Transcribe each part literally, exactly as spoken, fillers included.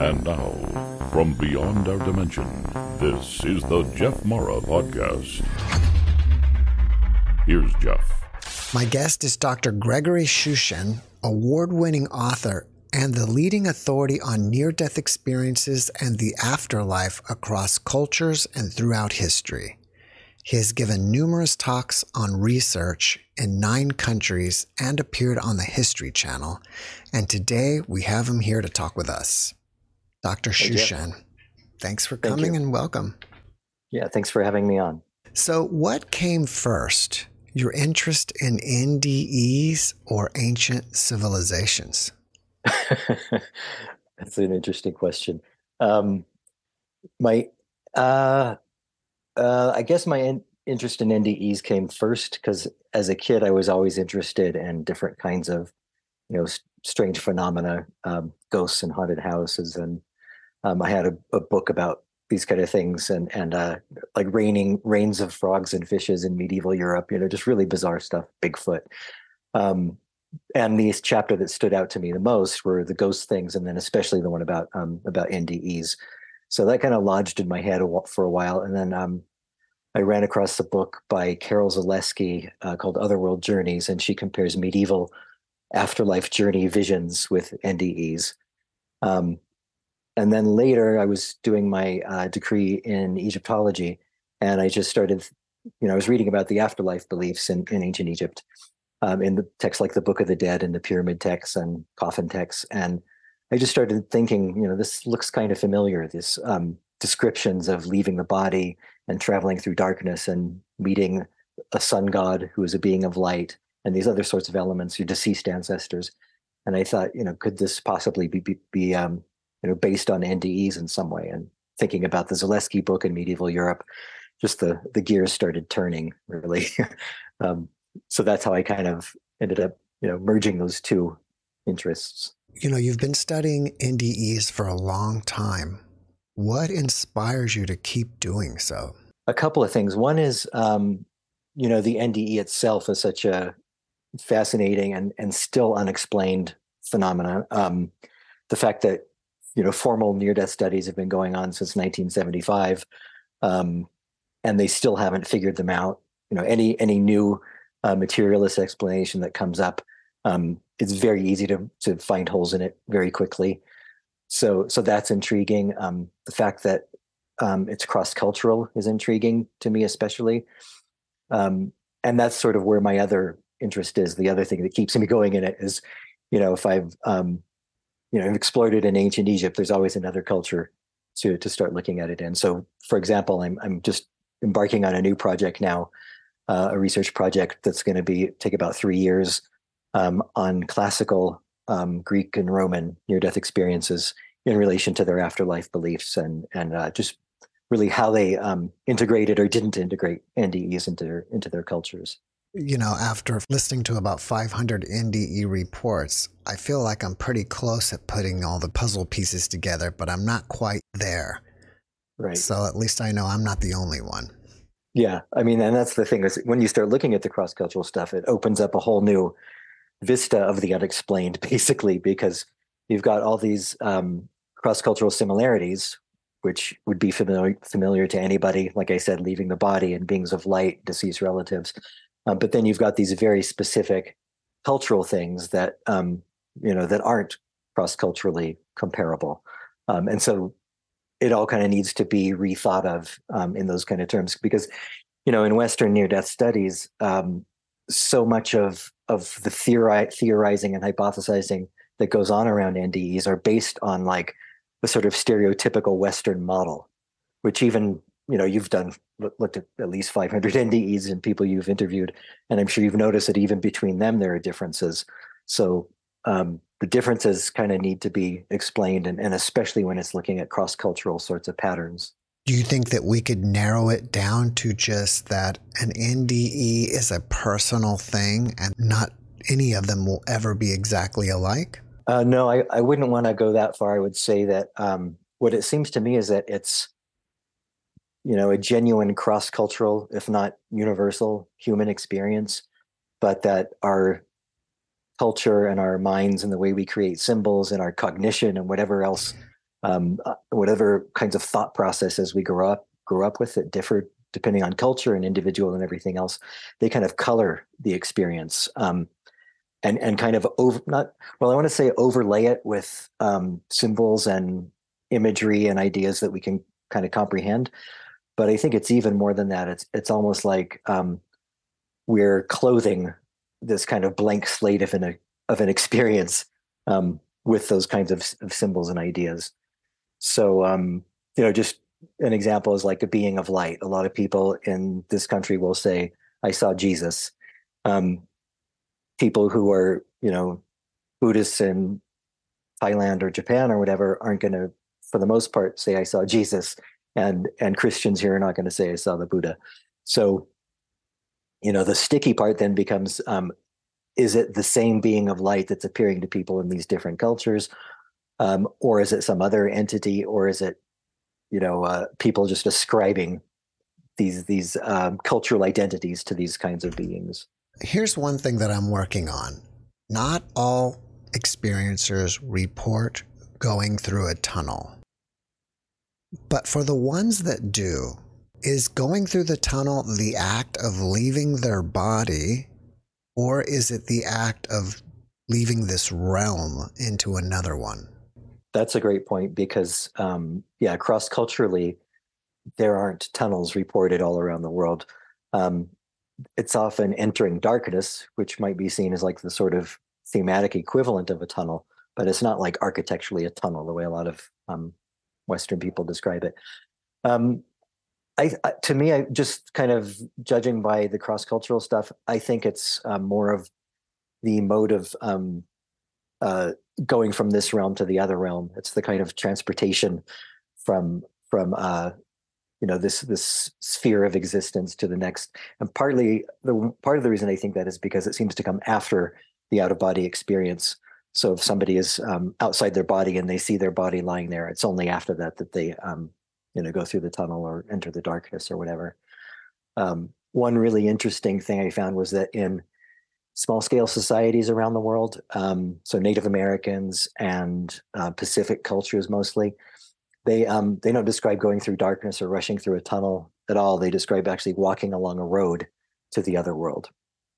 And now, from beyond our dimension, this is the Jeff Mara Podcast. Here's Jeff. My guest is Doctor Gregory Shushan, award-winning author and the leading authority on near-death experiences and the afterlife across cultures and throughout history. He has given numerous talks on research in nine countries and appeared on the History Channel. And today we have him here to talk with us. Doctor Shushan, thanks for coming Thank you. And welcome. Yeah, thanks for having me on. So what came first, your interest in N D Es or ancient civilizations? That's an interesting question. Um, my... Uh, Uh, I guess my in- interest in N D Es came first because as a kid, I was always interested in different kinds of, you know, s- strange phenomena, um, ghosts and haunted houses. And um, I had a, a book about these kind of things and, and uh, like raining, rains of frogs and fishes in medieval Europe, you know, just really bizarre stuff, Bigfoot. Um, and the chapter that stood out to me the most were the ghost things, and then especially the one about um, about N D Es. So that kind of lodged in my head for a while. And then um, I ran across a book by Carol Zaleski uh, called Otherworld Journeys, and she compares medieval afterlife journey visions with N D Es. Um, and then later I was doing my uh, degree in Egyptology, and I just started, you know, I was reading about the afterlife beliefs in, in ancient Egypt um, in the texts like the Book of the Dead and the Pyramid texts and Coffin texts. And I just started thinking, you know, this looks kind of familiar, this um, descriptions of leaving the body and traveling through darkness and meeting a sun god who is a being of light and these other sorts of elements, your deceased ancestors. And I thought, you know, could this possibly be, be, be um, you know, based on N D Es in some way? And thinking about the Zaleski book in medieval Europe, just the, the gears started turning, really. um, so that's how I kind of ended up, you know, merging those two interests. You know, you've been studying N D Es for a long time. What inspires you to keep doing so? A couple of things. One is, um, you know, the N D E itself is such a fascinating and, and still unexplained phenomenon. Um, the fact that, you know, formal near-death studies have been going on since nineteen seventy-five, um, and they still haven't figured them out. You know, any, any new uh, materialist explanation that comes up, Um, it's very easy to to find holes in it very quickly. So so that's intriguing. Um, the fact that um, it's cross-cultural is intriguing to me especially. Um, and that's sort of where my other interest is. The other thing that keeps me going in it is, you know, if I've, um, you know, explored it in ancient Egypt, there's always another culture to to start looking at it in. So, for example, I'm I'm just embarking on a new project now, uh, a research project that's going to be take about three years Um, on classical um, Greek and Roman near-death experiences in relation to their afterlife beliefs and and uh, just really how they um, integrated or didn't integrate N D Es into their, into their cultures. You know, after listening to about five hundred N D E reports, I feel like I'm pretty close at putting all the puzzle pieces together, but I'm not quite there. Right. So at least I know I'm not the only one. Yeah. I mean, and that's the thing is when you start looking at the cross-cultural stuff, it opens up a whole new vista of the unexplained, basically, because you've got all these um, cross-cultural similarities, which would be familiar familiar to anybody, like I said, leaving the body and beings of light, deceased relatives. Um, but then you've got these very specific cultural things that, um, you know, that aren't cross-culturally comparable. Um, and so it all kind of needs to be rethought of um, in those kind of terms, because, you know, in Western near-death studies, um, so much of of the theori- theorizing and hypothesizing that goes on around N D Es are based on like the sort of stereotypical Western model, which even, you know, you've done, looked at at least five hundred N D Es and people you've interviewed, and I'm sure you've noticed that even between them, there are differences. So um, the differences kind of need to be explained, and, and especially when it's looking at cross-cultural sorts of patterns. Do you think that we could narrow it down to just that an N D E is a personal thing and not any of them will ever be exactly alike? Uh, no, I, I wouldn't want to go that far. I would say that um, what it seems to me is that it's, you know, a genuine cross-cultural, if not universal, human experience, but that our culture and our minds and the way we create symbols and our cognition and whatever else, um, whatever kinds of thought processes we grow up grow up with that differ depending on culture and individual and everything else, they kind of color the experience. Um, and and kind of over not well, I want to say overlay it with um, symbols and imagery and ideas that we can kind of comprehend. But I think it's even more than that. It's it's almost like um, we're clothing this kind of blank slate of an of an experience um, with those kinds of, of symbols and ideas. So um, you know, just an example is like a being of light. A lot of people in this country will say, "I saw Jesus." Um, people who are, you know, Buddhists in Thailand or Japan or whatever aren't going to, for the most part, say, "I saw Jesus." And and Christians here are not going to say, "I saw the Buddha." So, you know, the sticky part then becomes, um, is it the same being of light that's appearing to people in these different cultures? Um, or is it some other entity? Or is it, you know, uh, people just ascribing these, these um, cultural identities to these kinds of beings? Here's one thing that I'm working on. Not all experiencers report going through a tunnel. But for the ones that do, is going through the tunnel the act of leaving their body, or is it the act of leaving this realm into another one? That's a great point because, um, yeah, cross-culturally, there aren't tunnels reported all around the world. Um, it's often entering darkness, which might be seen as like the sort of thematic equivalent of a tunnel, but it's not like architecturally a tunnel the way a lot of um, Western people describe it. Um, I, I, to me, I just kind of judging by the cross-cultural stuff, I think it's uh, more of the mode of um, uh, going from this realm to the other realm. It's the kind of transportation from from uh, you know this this sphere of existence to the next. And partly the part of the reason I think that is because it seems to come after the out-of-body experience. So if somebody is um, outside their body and they see their body lying there, it's only after that that they, um, you know, go through the tunnel or enter the darkness or whatever. Um, one really interesting thing I found was that in small-scale societies around the world, um, so Native Americans and uh, Pacific cultures mostly, they um, they don't describe going through darkness or rushing through a tunnel at all. They describe actually walking along a road to the other world.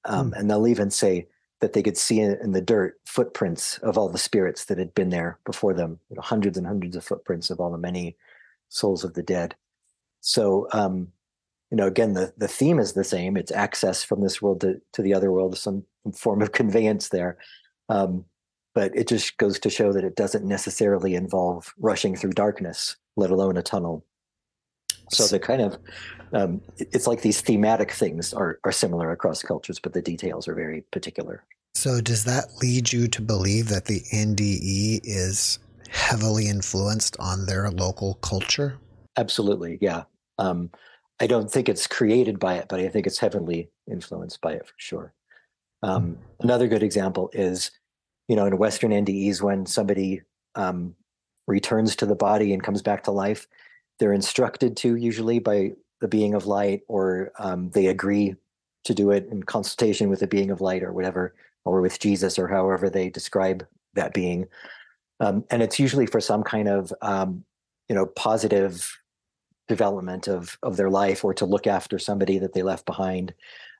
Um, mm. And they'll even say that they could see in the dirt footprints of all the spirits that had been there before them, you know, hundreds and hundreds of footprints of all the many souls of the dead. So, um, you know, again, the, the theme is the same. It's access from this world to, to the other world, some form of conveyance there. Um, but it just goes to show that it doesn't necessarily involve rushing through darkness, let alone a tunnel. So the kind of, um, it's like these thematic things are, are similar across cultures, but the details are very particular. So does that lead you to believe that the N D E is heavily influenced on their local culture? Absolutely, yeah. Um, I don't think it's created by it, but I think it's heavily influenced by it for sure. Um, mm. Another good example is, you know, in Western N D Es, when somebody um, returns to the body and comes back to life, they're instructed to usually by the being of light, or um, they agree to do it in consultation with the being of light or whatever, or with Jesus or however they describe that being. Um, and it's usually for some kind of, um, you know, positive development of, of their life, or to look after somebody that they left behind.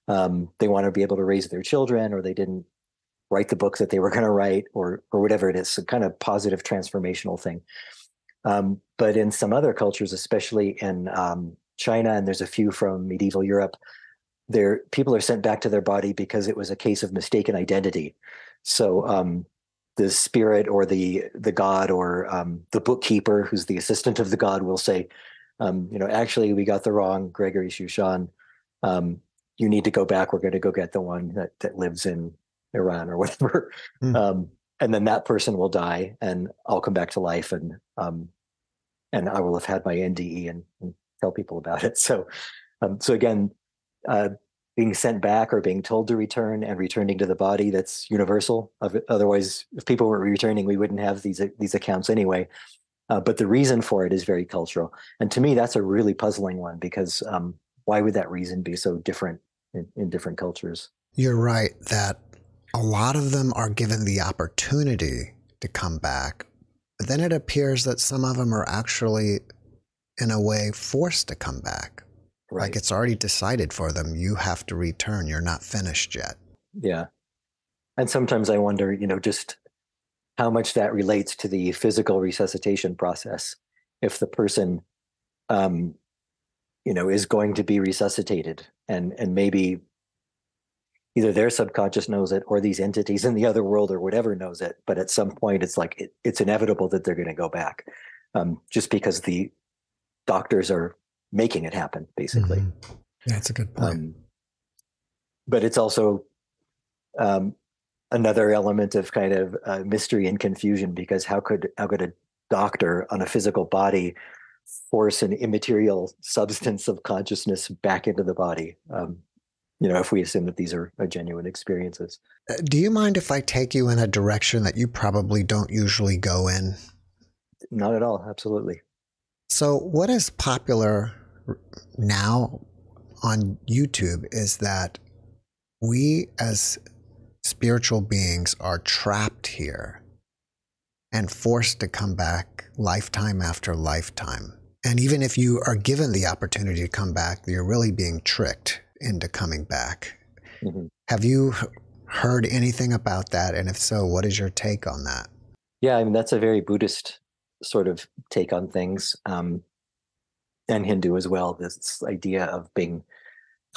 Um, they want to be able to raise their children, or they didn't write the book that they were going to write, or, or whatever it is, some kind of positive transformational thing. Um, but in some other cultures, especially in um, China, and there's a few from medieval Europe, there people are sent back to their body because it was a case of mistaken identity. So um, the spirit or the the god or um, the bookkeeper, who's the assistant of the god, will say, um, you know, actually, we got the wrong Gregory Shushan. Um, you need to go back. We're going to go get the one that, that lives in Iran or whatever. Mm. Um, and then that person will die, and I'll come back to life, and um, and I will have had my N D E and, and tell people about it. So, um, so again, uh, being sent back or being told to return and returning to the body, that's universal. Otherwise, if people weren't returning, we wouldn't have these, these accounts anyway. Uh, but the reason for it is very cultural. And to me, that's a really puzzling one, because um, why would that reason be so different in, in different cultures? You're right that a lot of them are given the opportunity to come back, but then it appears that some of them are actually, in a way, forced to come back. Right. Like it's already decided for them, you have to return, you're not finished yet. Yeah. And sometimes I wonder, you know, just how much that relates to the physical resuscitation process. If the person, um, you know, is going to be resuscitated, and and maybe either their subconscious knows it or these entities in the other world or whatever knows it, but at some point it's like it, it's inevitable that they're going to go back, um, just because the doctors are making it happen, basically. Mm-hmm. That's a good point. Um, but it's also um, another element of kind of uh, mystery and confusion, because how could how could a doctor on a physical body force an immaterial substance of consciousness back into the body? Um, you know, if we assume that these are, are genuine experiences. Uh, do you mind if I take you in a direction that you probably don't usually go in? Not at all. Absolutely. So what is popular now on YouTube is that we as spiritual beings are trapped here and forced to come back lifetime after lifetime. And even if you are given the opportunity to come back, you're really being tricked into coming back. Mm-hmm. Have you heard anything about that? And if so, what is your take on that? Yeah, I mean, that's a very Buddhist sort of take on things, um, and Hindu as well, this idea of being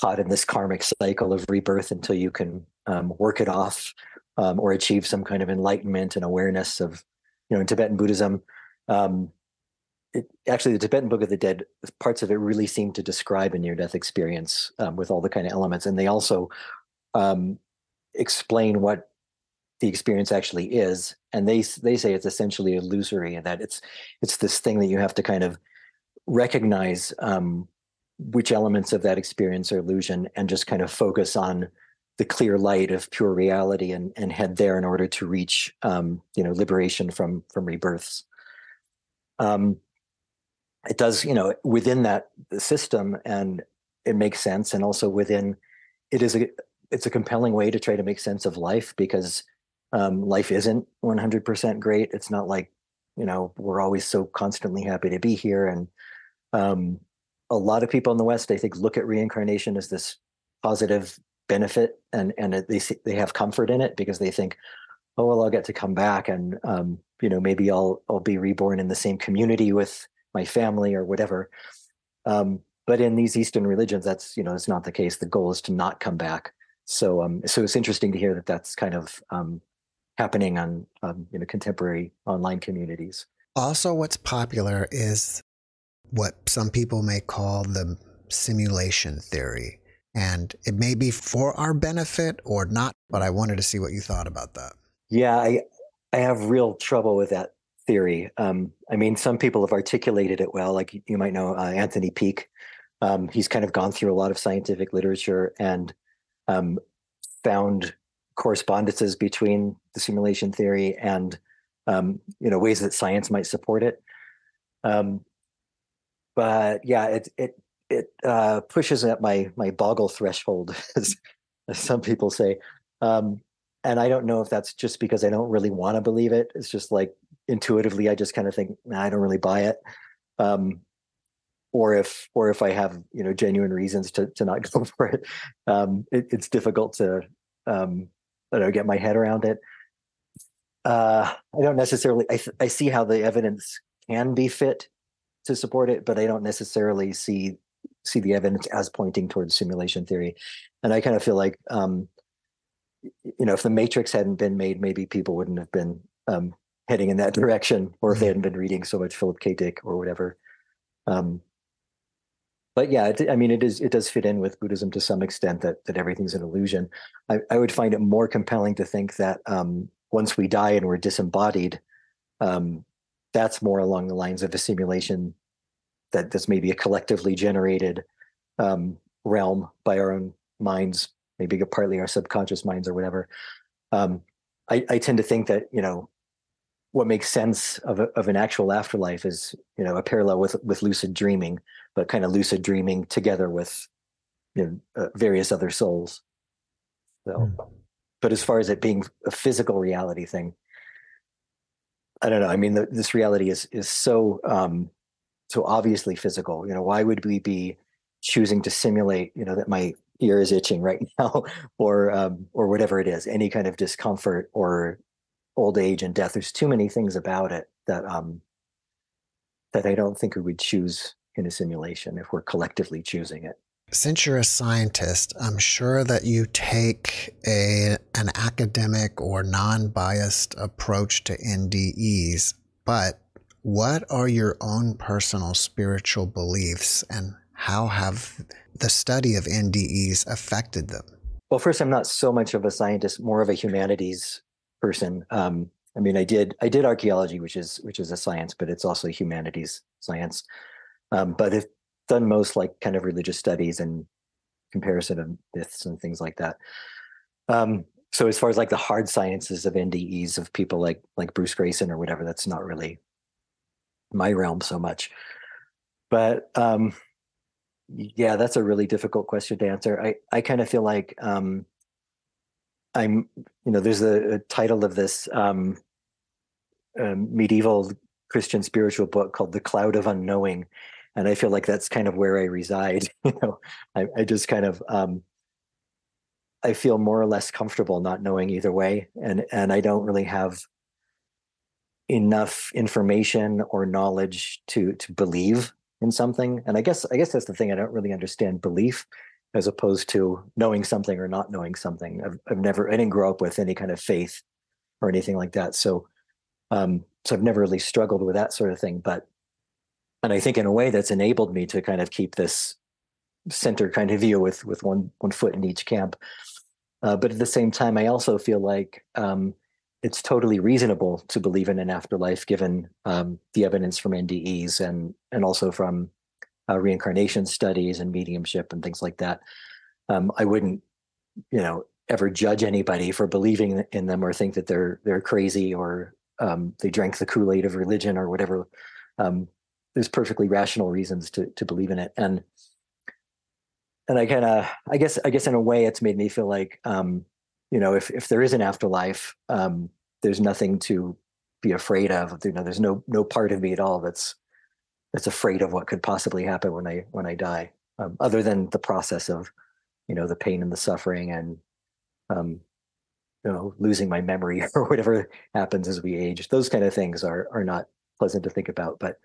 caught in this karmic cycle of rebirth until you can um, work it off um, or achieve some kind of enlightenment and awareness of, you know, in Tibetan Buddhism, um, it, actually the Tibetan Book of the Dead, parts of it really seem to describe a near-death experience um, with all the kind of elements. And they also um, explain what the experience actually is, and they they say it's essentially illusory, and that it's it's this thing that you have to kind of recognize um, which elements of that experience are illusion, and just kind of focus on the clear light of pure reality, and and head there in order to reach um, you know liberation from from rebirths. Um, it does, you know, within that system, and it makes sense, and also within it is a it's a compelling way to try to make sense of life, because Um, life isn't one hundred percent great. It's not like, you know, we're always so constantly happy to be here. And um, a lot of people in the West, I think, look at reincarnation as this positive benefit, and and it, they they have comfort in it, because they think, oh, well, I'll get to come back, and um, you know, maybe I'll I'll be reborn in the same community with my family or whatever. Um, but in these Eastern religions, that's, you know, it's not the case. The goal is to not come back. So um, so it's interesting to hear that that's kind of um, happening on um, you know, contemporary online communities. Also, what's popular is what some people may call the simulation theory. And it may be for our benefit or not, but I wanted to see what you thought about that. Yeah, I, I have real trouble with that theory. Um, I mean, some people have articulated it well, like you might know uh, Anthony Peake. Um, he's kind of gone through a lot of scientific literature and um, found correspondences between the simulation theory and, um, you know, ways that science might support it. Um, but yeah, it it it uh, pushes at my my boggle threshold, as, as some people say. Um, and I don't know if that's just because I don't really want to believe it. It's just like intuitively, I just kind of think, nah, I don't really buy it. Um, or if or if I have, you know, genuine reasons to to not go for it. Um, it it's difficult to. Um, I don't get my head around it. Uh, I don't necessarily, I, th- I see how the evidence can be fit to support it, but I don't necessarily see see the evidence as pointing towards simulation theory. And I kind of feel like, um, you know, if The Matrix hadn't been made, maybe people wouldn't have been um, heading in that direction, or if they hadn't been reading so much Philip K. Dick or whatever. Um, But yeah, it, I mean, it is. It does fit in with Buddhism to some extent, that that everything's an illusion. I, I would find it more compelling to think that um, once we die and we're disembodied, um, that's more along the lines of a simulation, that that's maybe a collectively generated um, realm by our own minds, maybe partly our subconscious minds or whatever. Um, I, I tend to think that, you know, what makes sense of a, of an actual afterlife is, you know, a parallel with, with lucid dreaming, but kind of lucid dreaming together with, you know, uh, various other souls. So, But as far as it being a physical reality thing, I don't know. I mean, the, this reality is is so um, so obviously physical. You know, why would we be choosing to simulate, you know, that my ear is itching right now, or um, or whatever it is, any kind of discomfort or old age and death? There's too many things about it that um, that I don't think we would choose in a simulation if we're collectively choosing it. Since you're a scientist, I'm sure that you take a an academic or non-biased approach to N D Es, but what are your own personal spiritual beliefs, and how have the study of N D Es affected them? Well, first, I'm not so much of a scientist, more of a humanities person. Um, I mean, I did I did archaeology, which is which is a science, but it's also a humanities science. Um, but if done most like kind of religious studies and comparison of myths and things like that. Um, so as far as like the hard sciences of N D Es of people like like Bruce Grayson or whatever, that's not really my realm so much. But um, yeah, that's a really difficult question to answer. I, I kind of feel like um, I'm, you know, there's a, a title of this um, uh, medieval Christian spiritual book called The Cloud of Unknowing. And I feel like that's kind of where I reside. You know, I, I just kind of um, I feel more or less comfortable not knowing either way, and and I don't really have enough information or knowledge to to believe in something. And I guess I guess that's the thing. I don't really understand belief as opposed to knowing something or not knowing something. I've, I've never I didn't grow up with any kind of faith or anything like that, so um, so I've never really struggled with that sort of thing, but. And I think in a way that's enabled me to kind of keep this center kind of view with with one one foot in each camp. Uh, but at the same time, I also feel like um, it's totally reasonable to believe in an afterlife, given um, the evidence from N D Es and and also from uh, reincarnation studies and mediumship and things like that. Um, I wouldn't, you know, ever judge anybody for believing in them or think that they're they're crazy or um, they drank the Kool-Aid of religion or whatever. Um, There's perfectly rational reasons to to believe in it, and and I kind of I guess I guess in a way it's made me feel like um, you know if if there is an afterlife, um, there's nothing to be afraid of. You know, there's no no part of me at all that's that's afraid of what could possibly happen when I when I die, um, other than the process of you know the pain and the suffering and um, you know losing my memory or whatever happens as we age. Those kind of things are are not pleasant to think about, but.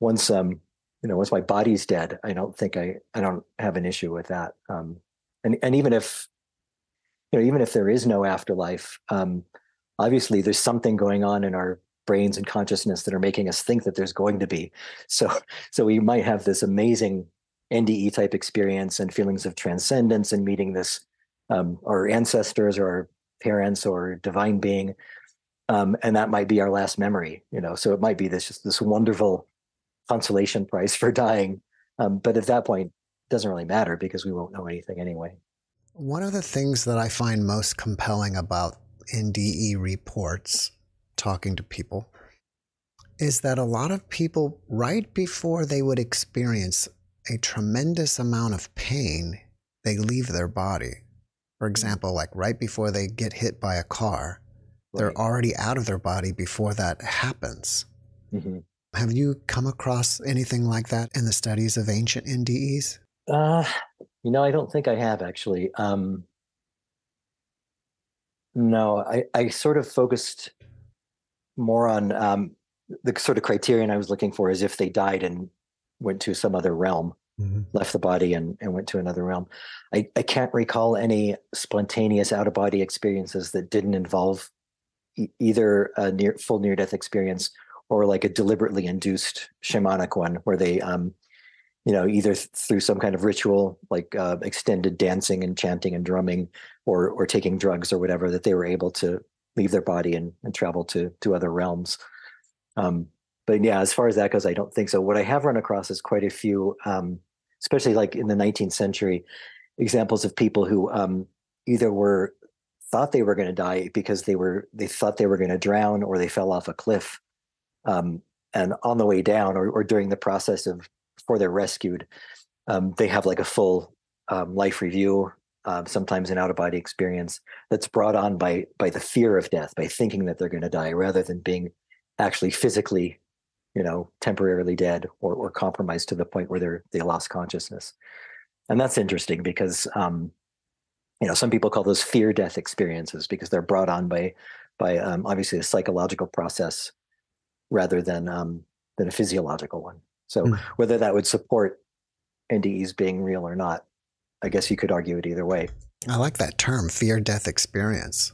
Once um, you know, once my body's dead, I don't think I, I don't have an issue with that. Um, and and even if, you know, even if there is no afterlife, um, obviously there's something going on in our brains and consciousness that are making us think that there's going to be. So so we might have this amazing N D E type experience and feelings of transcendence and meeting this um, our ancestors or our parents or divine being, um, and that might be our last memory. You know, so it might be this just this wonderful. Consolation prize for dying. Um, but at that point, it doesn't really matter because we won't know anything anyway. One of the things that I find most compelling about N D E reports, talking to people, is that a lot of people, right before they would experience a tremendous amount of pain, they leave their body. For example, like right before they get hit by a car, right. They're already out of their body before that happens. Mm-hmm. Have you come across anything like that in the studies of ancient N D Es? Uh, you know, I don't think I have, actually. Um, no, I, I sort of focused more on um, the sort of criterion I was looking for is if they died and went to some other realm, mm-hmm. left the body and, and went to another realm. I, I can't recall any spontaneous out-of-body experiences that didn't involve e- either a near, full near-death experience or like a deliberately induced shamanic one where they, um, you know, either th- through some kind of ritual, like uh, extended dancing and chanting and drumming or or taking drugs or whatever, that they were able to leave their body and, and travel to to other realms. Um, but yeah, as far as that goes, I don't think so. What I have run across is quite a few, um, especially like in the nineteenth century, examples of people who um, either were thought they were going to die because they were they thought they were going to drown or they fell off a cliff. Um, and on the way down or, or during the process of before they're rescued, um, they have like a full um, life review uh, sometimes an out-of-body experience that's brought on by by the fear of death, by thinking that they're going to die, rather than being actually physically, you know, temporarily dead or or compromised to the point where they're they lost consciousness. And that's interesting because, um, you know, some people call those fear death experiences because they're brought on by by um, obviously a psychological process rather than um, than a physiological one. So mm. whether that would support N D Es being real or not, I guess you could argue it either way. I like that term, fear death experience.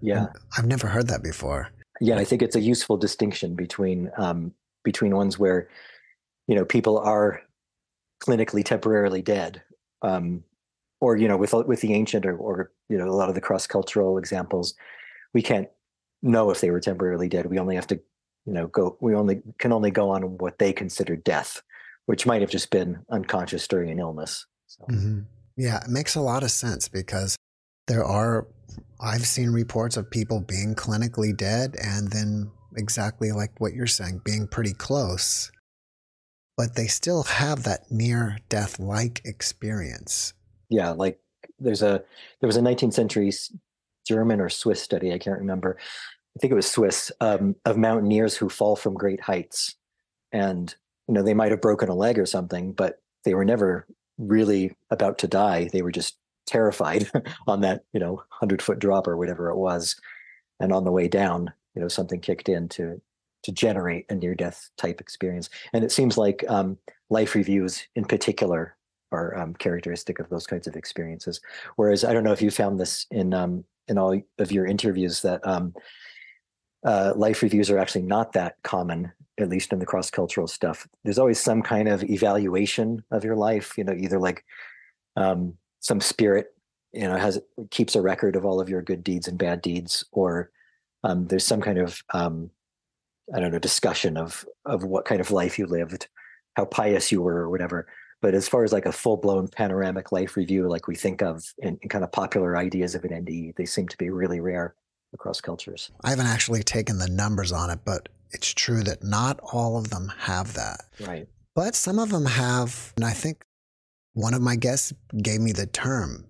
Yeah. I've never heard that before. Yeah, I think it's a useful distinction between um, between ones where, you know, people are clinically temporarily dead, um, or, you know, with with the ancient or, or, you know, a lot of the cross-cultural examples, we can't know if they were temporarily dead. We only have to, you know, go, we only can only go on what they considered death, which might have just been unconscious during an illness. So. Mm-hmm. Yeah, it makes a lot of sense because there are, I've seen reports of people being clinically dead and then exactly like what you're saying, being pretty close, but they still have that near death-like experience. Yeah, like there's a, there was a nineteenth century German or Swiss study, I can't remember, I think it was Swiss, um, of mountaineers who fall from great heights. And, you know, they might have broken a leg or something, but they were never really about to die. They were just terrified on that, you know, hundred-foot drop or whatever it was. And on the way down, you know, something kicked in to to generate a near-death type experience. And it seems like um, life reviews in particular are um, characteristic of those kinds of experiences. Whereas, I don't know if you found this in um, in all of your interviews that um, uh, life reviews are actually not that common, at least in the cross-cultural stuff. There's always some kind of evaluation of your life, you know, either like um, some spirit, you know, has keeps a record of all of your good deeds and bad deeds, or um, there's some kind of, um, I don't know, discussion of of what kind of life you lived, how pious you were or whatever. But as far as like a full-blown panoramic life review, like we think of in, in kind of popular ideas of an N D E, they seem to be really rare across cultures. I haven't actually taken the numbers on it, but it's true that not all of them have that. Right. But some of them have, and I think one of my guests gave me the term,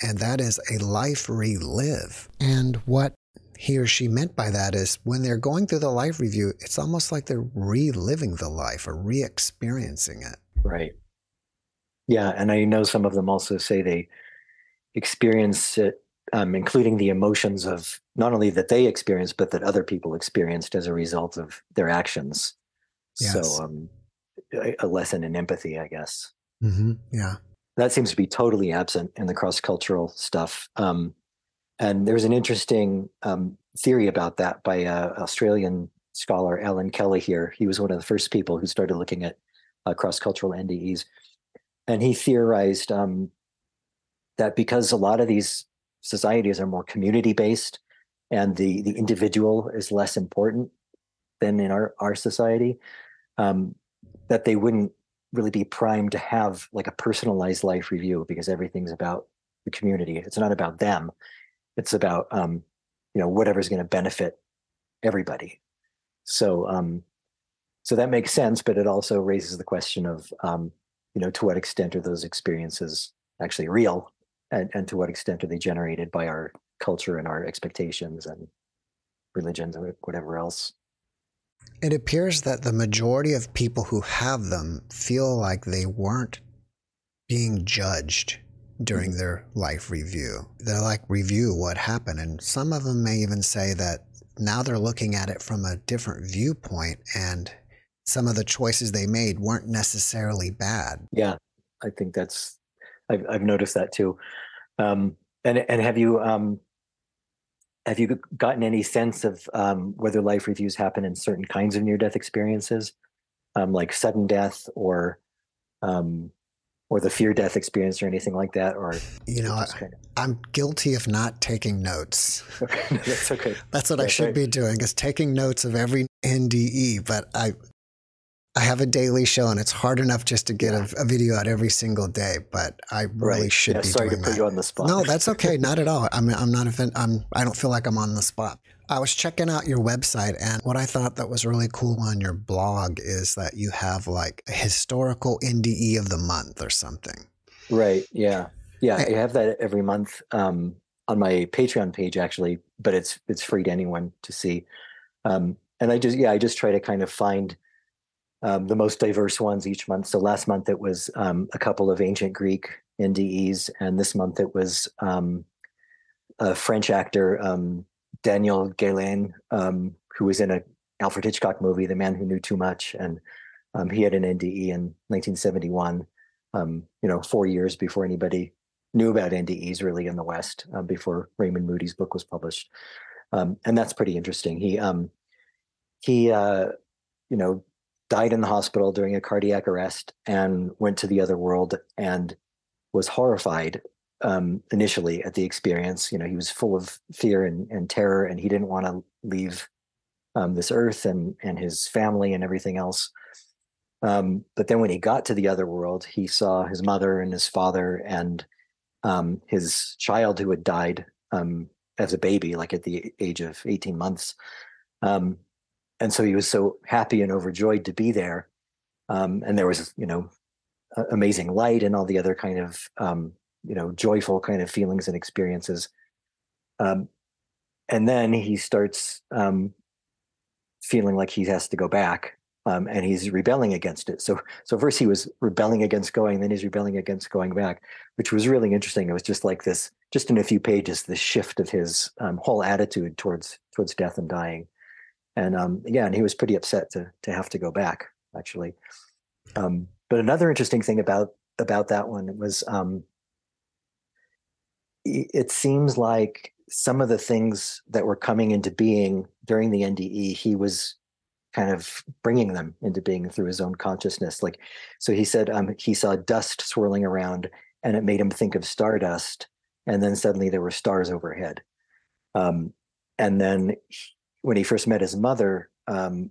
and that is a life relive. And what he or she meant by that is when they're going through the life review, it's almost like they're reliving the life or re-experiencing it. Right. Yeah, and I know some of them also say they experience it, um, including the emotions of not only that they experienced, but that other people experienced as a result of their actions. Yes. So um, a lesson in empathy, I guess. Mm-hmm. Yeah. That seems to be totally absent in the cross-cultural stuff. Um, and there's an interesting um, theory about that by uh, Australian scholar Alan Kelly here. He was one of the first people who started looking at uh, cross-cultural N D Es. And he theorized um, that because a lot of these societies are more community-based and the, the individual is less important than in our, our society, um, that they wouldn't really be primed to have like a personalized life review because everything's about the community. It's not about them. It's about, um, you know, whatever's going to benefit everybody. So um, so that makes sense, but it also raises the question of, um, you know, to what extent are those experiences actually real, and, and to what extent are they generated by our culture and our expectations and religions or whatever else? It appears that the majority of people who have them feel like they weren't being judged during mm-hmm. their life review. They're like, review what happened. And some of them may even say that now they're looking at it from a different viewpoint, and some of the choices they made weren't necessarily bad. Yeah, I think that's, I've, I've noticed that too. Um, and and have you um, have you gotten any sense of um, whether life reviews happen in certain kinds of near-death experiences, um, like sudden death or um, or the fear-death experience or anything like that? Or you know, I, kind of... I'm guilty of not taking notes. Okay. That's okay. That's what that's I should right. be doing, is taking notes of every N D E, but I. I have a daily show, and it's hard enough just to get yeah. a, a video out every single day. But I really right. should yeah, be sorry doing to put that. You on the spot. No, that's okay. Not at all. I'm I'm not. I'm. I don't feel like I'm on the spot. I was checking out your website, and what I thought that was really cool on your blog is that you have like a historical N D E of the month or something. Right. Yeah. Yeah, I have that every month um, on my Patreon page, actually, but it's it's free to anyone to see. Um, and I just, yeah, I just try to kind of find um, the most diverse ones each month. So last month it was um, a couple of ancient Greek N D Es, and this month it was um, a French actor, um, Daniel Gaylain, um, who was in a Alfred Hitchcock movie, The Man Who Knew Too Much, and um, he had an N D E in nineteen seventy-one. Um, you know, four years before anybody knew about N D Es really in the West, uh, before Raymond Moody's book was published, um, and that's pretty interesting. He um, he uh, you know died in the hospital during a cardiac arrest and went to the other world and was horrified um, initially at the experience. You know, he was full of fear and, and terror, and he didn't want to leave um, this earth and and his family and everything else. Um, but then when he got to the other world, he saw his mother and his father and um, his child who had died um, as a baby, like at the age of eighteen months. Um, and so he was so happy and overjoyed to be there. Um, and there was, you know, amazing light and all the other kind of, um, you know, joyful kind of feelings and experiences. Um, and then he starts um, feeling like he has to go back. Um, and he's rebelling against it. So, so first he was rebelling against going, then he's rebelling against going back, which was really interesting. It was just like this, just in a few pages, the shift of his um, whole attitude towards towards death and dying. And um, yeah, and he was pretty upset to to have to go back, actually. Um, but another interesting thing about about that one was, um, it seems like some of the things that were coming into being during the N D E, he was kind of bringing them into being through his own consciousness. Like, so he said um, he saw dust swirling around and it made him think of stardust. And then suddenly there were stars overhead. Um, and then he, when he first met his mother, um,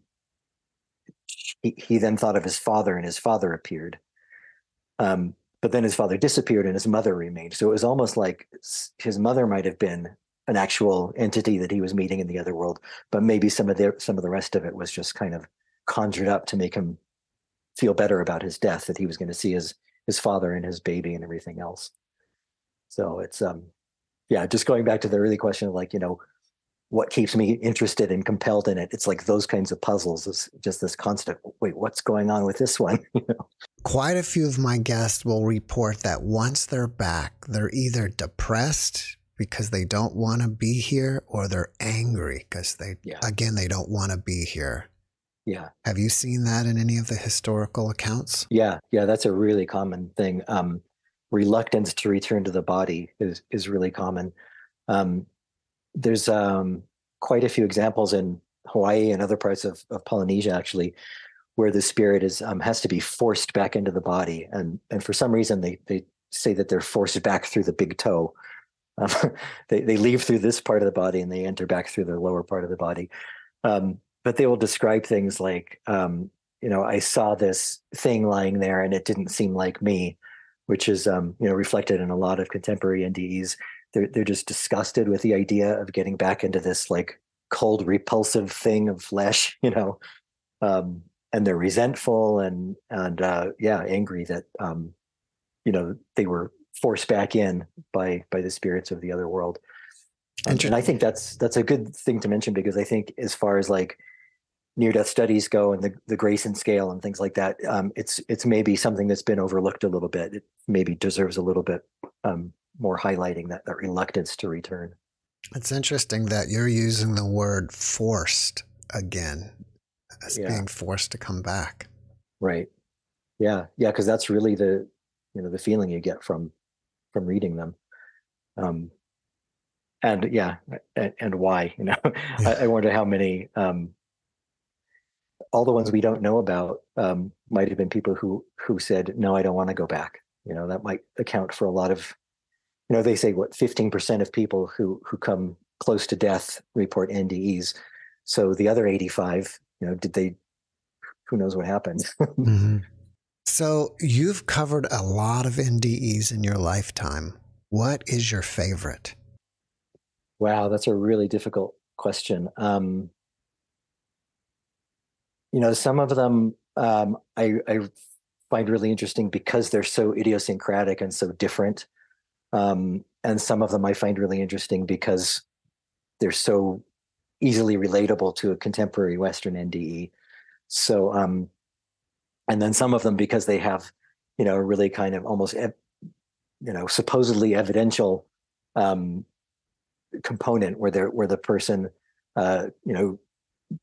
he, he then thought of his father and his father appeared. Um, but then his father disappeared and his mother remained. So it was almost like his mother might have been an actual entity that he was meeting in the other world, but maybe some of the some of the rest of it was just kind of conjured up to make him feel better about his death, that he was going to see his his father and his baby and everything else. So it's um yeah, just going back to the early question of, like, you know, what keeps me interested and compelled in it? It's like those kinds of puzzles, is just this constant, wait, what's going on with this one? You know? Quite a few of my guests will report that once they're back, they're either depressed because they don't want to be here, or they're angry because they, yeah. again, they don't want to be here. Yeah. Have you seen that in any of the historical accounts? Yeah. Yeah. That's a really common thing. Um, reluctance to return to the body is, is really common. Um, there's um, quite a few examples in Hawaii and other parts of, of Polynesia, actually, where the spirit is um, has to be forced back into the body. And and for some reason, they, they say that they're forced back through the big toe. Um, they, they leave through this part of the body and they enter back through the lower part of the body. Um, but they will describe things like, um, you know, I saw this thing lying there and it didn't seem like me, which is, um, you know, reflected in a lot of contemporary N D Es. They're, they're just disgusted with the idea of getting back into this, like, cold, repulsive thing of flesh, you know, um, and they're resentful and, and uh, yeah, angry that, um, you know, they were forced back in by by the spirits of the other world. Um, and I think that's that's a good thing to mention, because I think as far as, like, near-death studies go and the, the Grayson scale and things like that, um, it's it's maybe something that's been overlooked a little bit. It maybe deserves a little bit um, more highlighting, that, that reluctance to return. It's interesting that you're using the word forced again, as yeah. being forced to come back. Right. Yeah. Yeah, because that's really the, you know, the feeling you get from from reading them. Um, and yeah, and, and why, you know, I, I wonder how many, um, all the ones we don't know about um, might have been people who, who said, no, I don't want to go back. You know, that might account for a lot of, you know, they say what fifteen percent of people who, who come close to death report N D Es. So the other eighty-five, you know, did they, who knows what happened? Mm-hmm. So you've covered a lot of N D Es in your lifetime. What is your favorite? Wow, that's a really difficult question. Um, you know, some of them um, I, I find really interesting because they're so idiosyncratic and so different. Um, and some of them I find really interesting because they're so easily relatable to a contemporary Western N D E. So, um, and then some of them because they have, you know, really kind of almost, you know, supposedly evidential um, component where they're, where the person, uh, you know,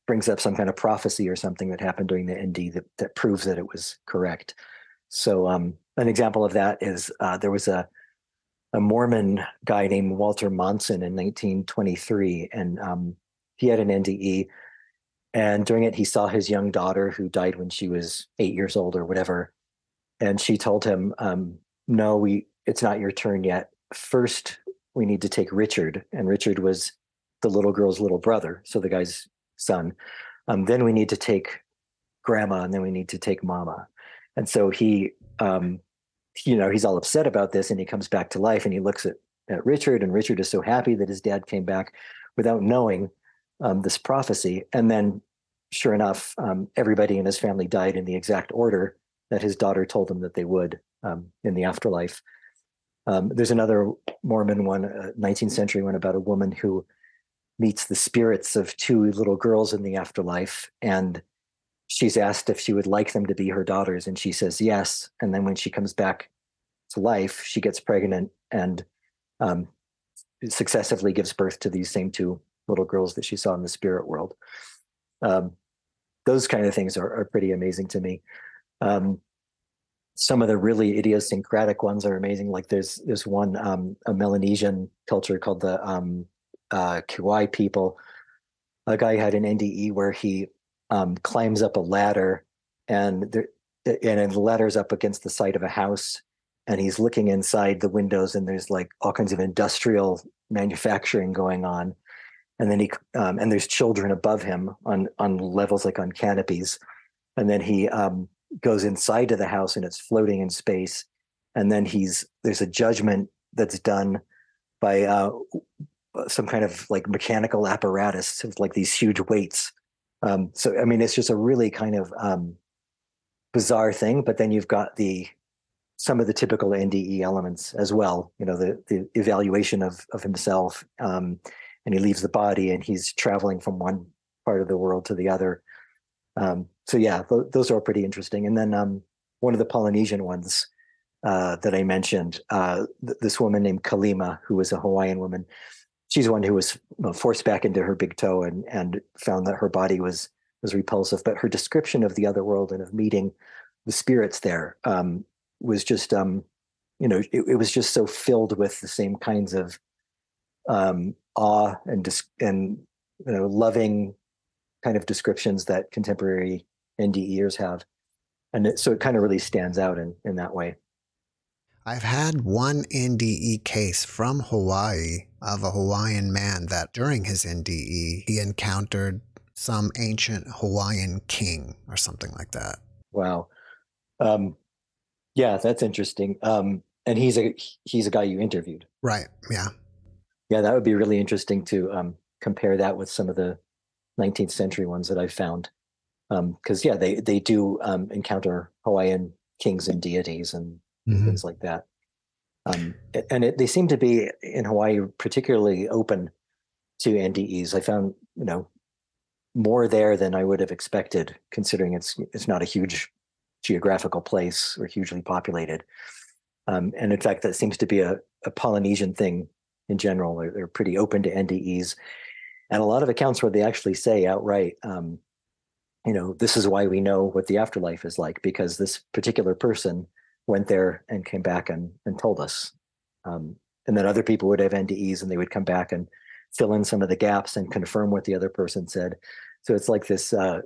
brings up some kind of prophecy or something that happened during the N D that, that proves that it was correct. So um, an example of that is uh, there was a, a Mormon guy named Walter Monson in nineteen twenty-three, and um, he had an N D E. And during it, he saw his young daughter who died when she was eight years old or whatever. And she told him, um, no, we it's not your turn yet. First, we need to take Richard. And Richard was the little girl's little brother, so the guy's son. Um, then we need to take grandma, and then we need to take mama. And so he, um, you know, he's all upset about this, and he comes back to life, and he looks at, at Richard, and Richard is so happy that his dad came back without knowing Um, this prophecy. And then sure enough, um, everybody in his family died in the exact order that his daughter told him that they would um, in the afterlife. Um, there's another Mormon one, uh, nineteenth century one about a woman who meets the spirits of two little girls in the afterlife. And she's asked if she would like them to be her daughters. And she says, yes. And then when she comes back to life, she gets pregnant and um, successively gives birth to these same two little girls that she saw in the spirit world. Um, those kind of things are, are pretty amazing to me. Um, some of the really idiosyncratic ones are amazing. Like there's this one, um, a Melanesian culture called the um, uh, Kiwai people. A guy had an N D E where he um, climbs up a ladder, and there, and the ladder's up against the side of a house, and he's looking inside the windows, and there's like all kinds of industrial manufacturing going on. And then he, um, and there's children above him on, on levels like on canopies. And then he um, goes inside to the house, and it's floating in space. And then he's, there's a judgment that's done by uh, some kind of like mechanical apparatus with like these huge weights. Um, so, I mean, it's just a really kind of um, bizarre thing, but then you've got the, some of the typical N D E elements as well. You know, the, the evaluation of, of himself, um, and he leaves the body, and he's traveling from one part of the world to the other. Um, so yeah, th- those are pretty interesting. And then um, one of the Polynesian ones uh, that I mentioned, uh, th- this woman named Kalima, who was a Hawaiian woman, she's one who was you know, forced back into her big toe and and found that her body was was repulsive. But her description of the other world and of meeting the spirits there um, was just, um, you know, it, it was just so filled with the same kinds of um, awe and dis- and you know loving kind of descriptions that contemporary NDEers have, and it, so it kind of really stands out in in that way. I've had one N D E case from Hawaii of a Hawaiian man that during his N D E he encountered some ancient Hawaiian king or something like that. Wow, um, yeah, that's interesting. Um, and he's a he's a guy you interviewed, right? Yeah. Yeah, that would be really interesting to um, compare that with some of the nineteenth century ones that I've found. Because, um, yeah, they, they do um, encounter Hawaiian kings and deities and mm-hmm. things like that. Um, and it, they seem to be, in Hawaii, particularly open to N D Es. I found, you know, more there than I would have expected, considering it's it's not a huge geographical place or hugely populated. Um, and, in fact, that seems to be a, a Polynesian thing. In general, they're, they're pretty open to N D Es, and a lot of accounts where they actually say outright, um, you know, this is why we know what the afterlife is like, because this particular person went there and came back and, and told us. Um, and then other people would have N D Es, and they would come back and fill in some of the gaps and confirm what the other person said. So it's like this, uh,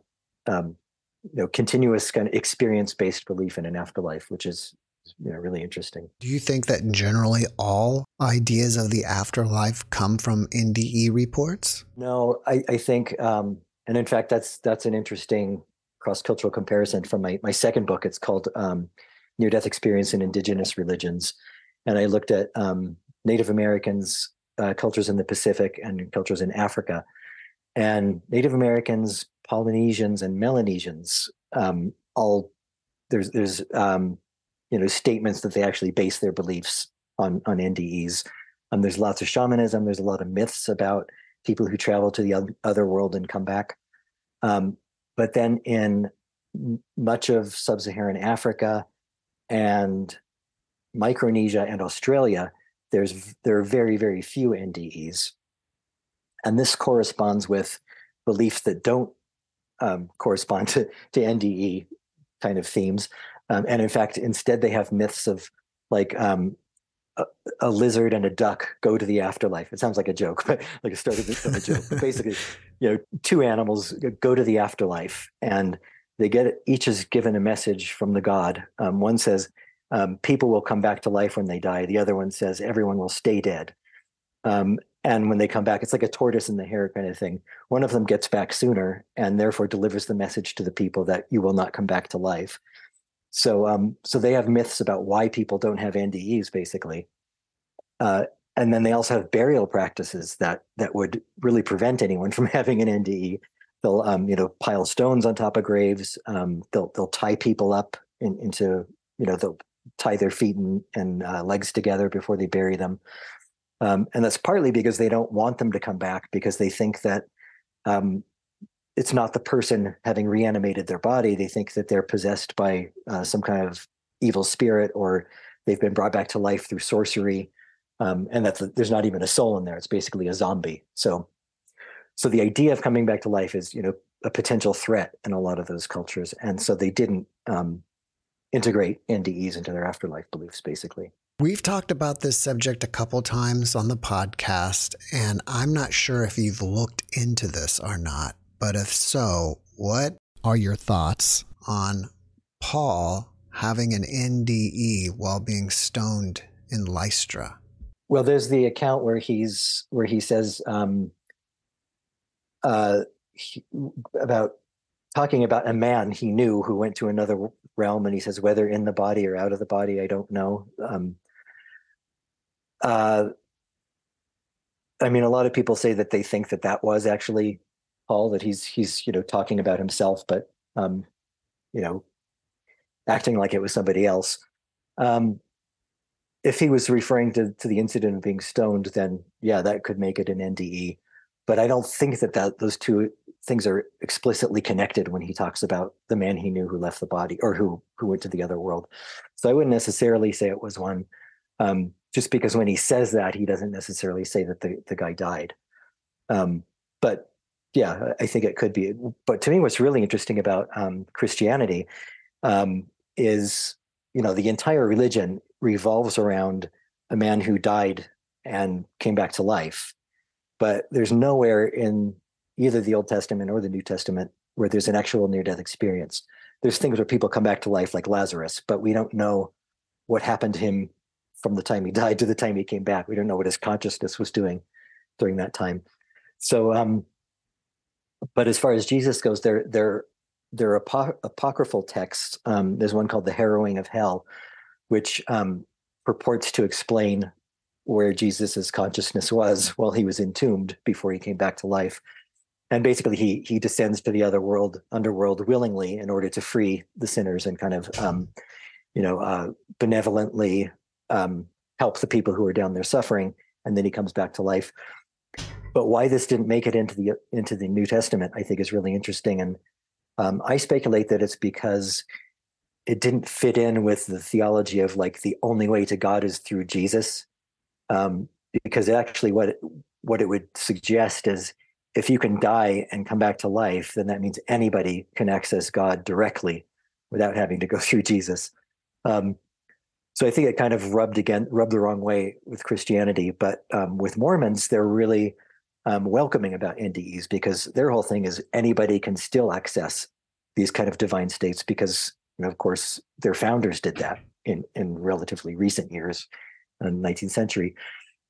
um, you know, continuous kind of experience-based belief in an afterlife, which is you know, really interesting. Do you think that generally all ideas of the afterlife come from N D E reports? No, I, I think, um, and in fact, that's that's an interesting cross-cultural comparison from my, my second book. It's called um, Near-Death Experience in Indigenous Religions. And I looked at um, Native Americans, uh, cultures in the Pacific, and cultures in Africa. And Native Americans, Polynesians, and Melanesians, um, all, there's, there's um, you know, statements that they actually base their beliefs on, on N D Es. Um, there's lots of shamanism. There's a lot of myths about people who travel to the other world and come back. Um, but then in much of sub-Saharan Africa and Micronesia and Australia, there's there are very, very few N D Es. And this corresponds with beliefs that don't um, correspond to, to N D E kind of themes. Um, and in fact, instead, they have myths of like um, a, a lizard and a duck go to the afterlife. It sounds like a joke, but like it started as a joke. But basically, you know, two animals go to the afterlife and they get each is given a message from the god. Um, one says, um, people will come back to life when they die. The other one says, everyone will stay dead. Um, and when they come back, it's like a tortoise and the hare kind of thing. One of them gets back sooner and therefore delivers the message to the people that you will not come back to life. So um, so they have myths about why people don't have N D Es, basically. Uh, and then they also have burial practices that that would really prevent anyone from having an N D E. They'll um, you know, pile stones on top of graves. Um, they'll they'll tie people up in, into, you know, they'll tie their feet and, and uh, legs together before they bury them. Um, and that's partly because they don't want them to come back, because they think that um, it's not the person having reanimated their body. They think that they're possessed by uh, some kind of evil spirit, or they've been brought back to life through sorcery. Um, and that's, there's not even a soul in there. It's basically a zombie. So, so the idea of coming back to life is, you know, a potential threat in a lot of those cultures. And so they didn't um, integrate N D Es into their afterlife beliefs, basically. We've talked about this subject a couple times on the podcast, and I'm not sure if you've looked into this or not. But if so, what are your thoughts on Paul having an N D E while being stoned in Lystra? Well, there's the account where he's where he says um, uh, he, about talking about a man he knew who went to another realm, and he says, whether in the body or out of the body, I don't know. Um, uh, I mean, a lot of people say that they think that that was actually Paul, that he's he's you know talking about himself, but um, you know, acting like it was somebody else. Um, if he was referring to to the incident of being stoned, then yeah, that could make it an N D E. But I don't think that, that those two things are explicitly connected when he talks about the man he knew who left the body, or who who went to the other world. So I wouldn't necessarily say it was one, um, just because when he says that, he doesn't necessarily say that the the guy died. Um, but yeah, I think it could be. But to me, what's really interesting about um, Christianity um, is, you know, the entire religion revolves around a man who died and came back to life. But there's nowhere in either the Old Testament or the New Testament where there's an actual near-death experience. There's things where people come back to life, like Lazarus, but we don't know what happened to him from the time he died to the time he came back. We don't know what his consciousness was doing during that time. So, um, but as far as Jesus goes, there there there are apoc- apocryphal texts. Um, there's one called The Harrowing of Hell, which um, purports to explain where Jesus's consciousness was while he was entombed before he came back to life. And basically, he he descends to the other world, underworld, willingly in order to free the sinners and kind of, um, you know, uh, benevolently um, help the people who are down there suffering. And then he comes back to life. But why this didn't make it into the into the New Testament, I think, is really interesting. And um, I speculate that it's because it didn't fit in with the theology of like the only way to God is through Jesus. Um, because actually what it, what it would suggest is if you can die and come back to life, then that means anybody can access God directly without having to go through Jesus. Um, so I think it kind of rubbed again, rubbed the wrong way with Christianity. But um, with Mormons, they're really Um, welcoming about N D Es, because their whole thing is anybody can still access these kind of divine states, because, you know, of course, their founders did that in, in relatively recent years, in the nineteenth century.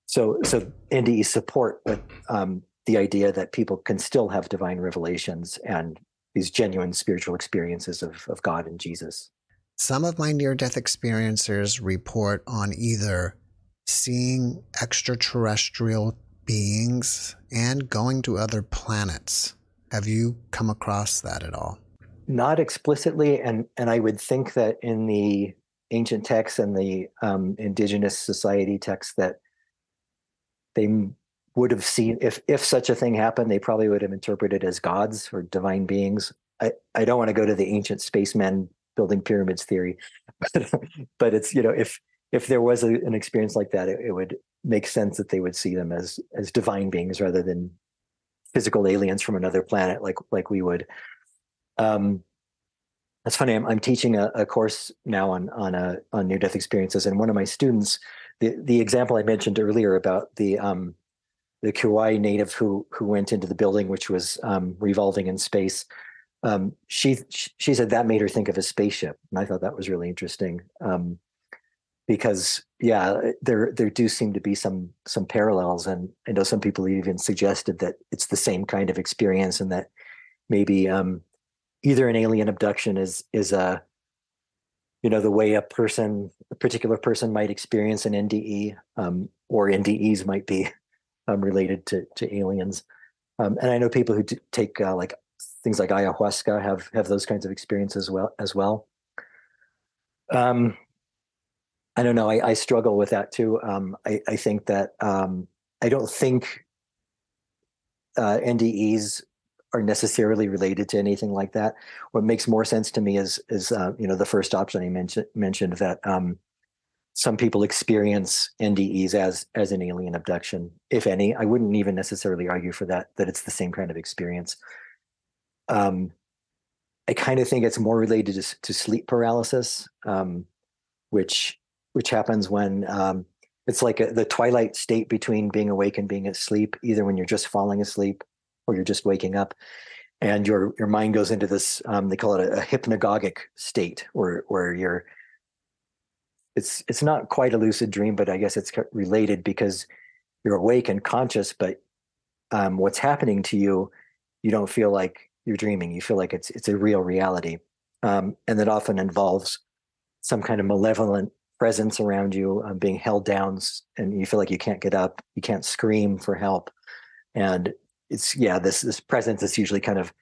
So so N D Es support but, um, the idea that people can still have divine revelations and these genuine spiritual experiences of, of God and Jesus. Some of my near-death experiencers report on either seeing extraterrestrial beings and going to other planets. Have you come across that at all? Not explicitly, and and I would think that in the ancient texts and the um, indigenous society texts that they would have seen, if if such a thing happened, they probably would have interpreted as gods or divine beings. I, I don't want to go to the ancient spacemen building pyramids theory, but, but it's, you know, if if there was a, an experience like that, it, it would make sense that they would see them as as divine beings rather than physical aliens from another planet like like we would. Um, that's funny. I'm, I'm teaching a, a course now on on a, on near death experiences, and one of my students, the the example I mentioned earlier about the um, the Kiwai native who who went into the building which was um, revolving in space. Um, she she said that made her think of a spaceship, and I thought that was really interesting um, because yeah, there there do seem to be some some parallels, and I know some people even suggested that it's the same kind of experience, and that maybe um, either an alien abduction is is a you know the way a person a particular person might experience an N D E, um, or N D Es might be um, related to to aliens, um, and I know people who t- take uh, like. Things like ayahuasca have have those kinds of experiences as well. As well, um, I don't know. I, I struggle with that too. Um, I, I think that um, I don't think uh, N D Es are necessarily related to anything like that. What makes more sense to me is is uh, you know the first option I mentioned mentioned that um, some people experience N D Es as as an alien abduction, if any. I wouldn't even necessarily argue for that that it's the same kind of experience. Um, I kind of think it's more related to, to sleep paralysis, um, which which happens when um, it's like a, the twilight state between being awake and being asleep, either when you're just falling asleep or you're just waking up, and your your mind goes into this um, they call it a, a hypnagogic state, or where, where you're it's it's not quite a lucid dream, but I guess it's related because you're awake and conscious, but um, what's happening to you, you don't feel like you're dreaming. You feel like it's it's a real reality, um, and that often involves some kind of malevolent presence around you, um, being held down, and you feel like you can't get up, you can't scream for help, and it's yeah, this this presence is usually kind of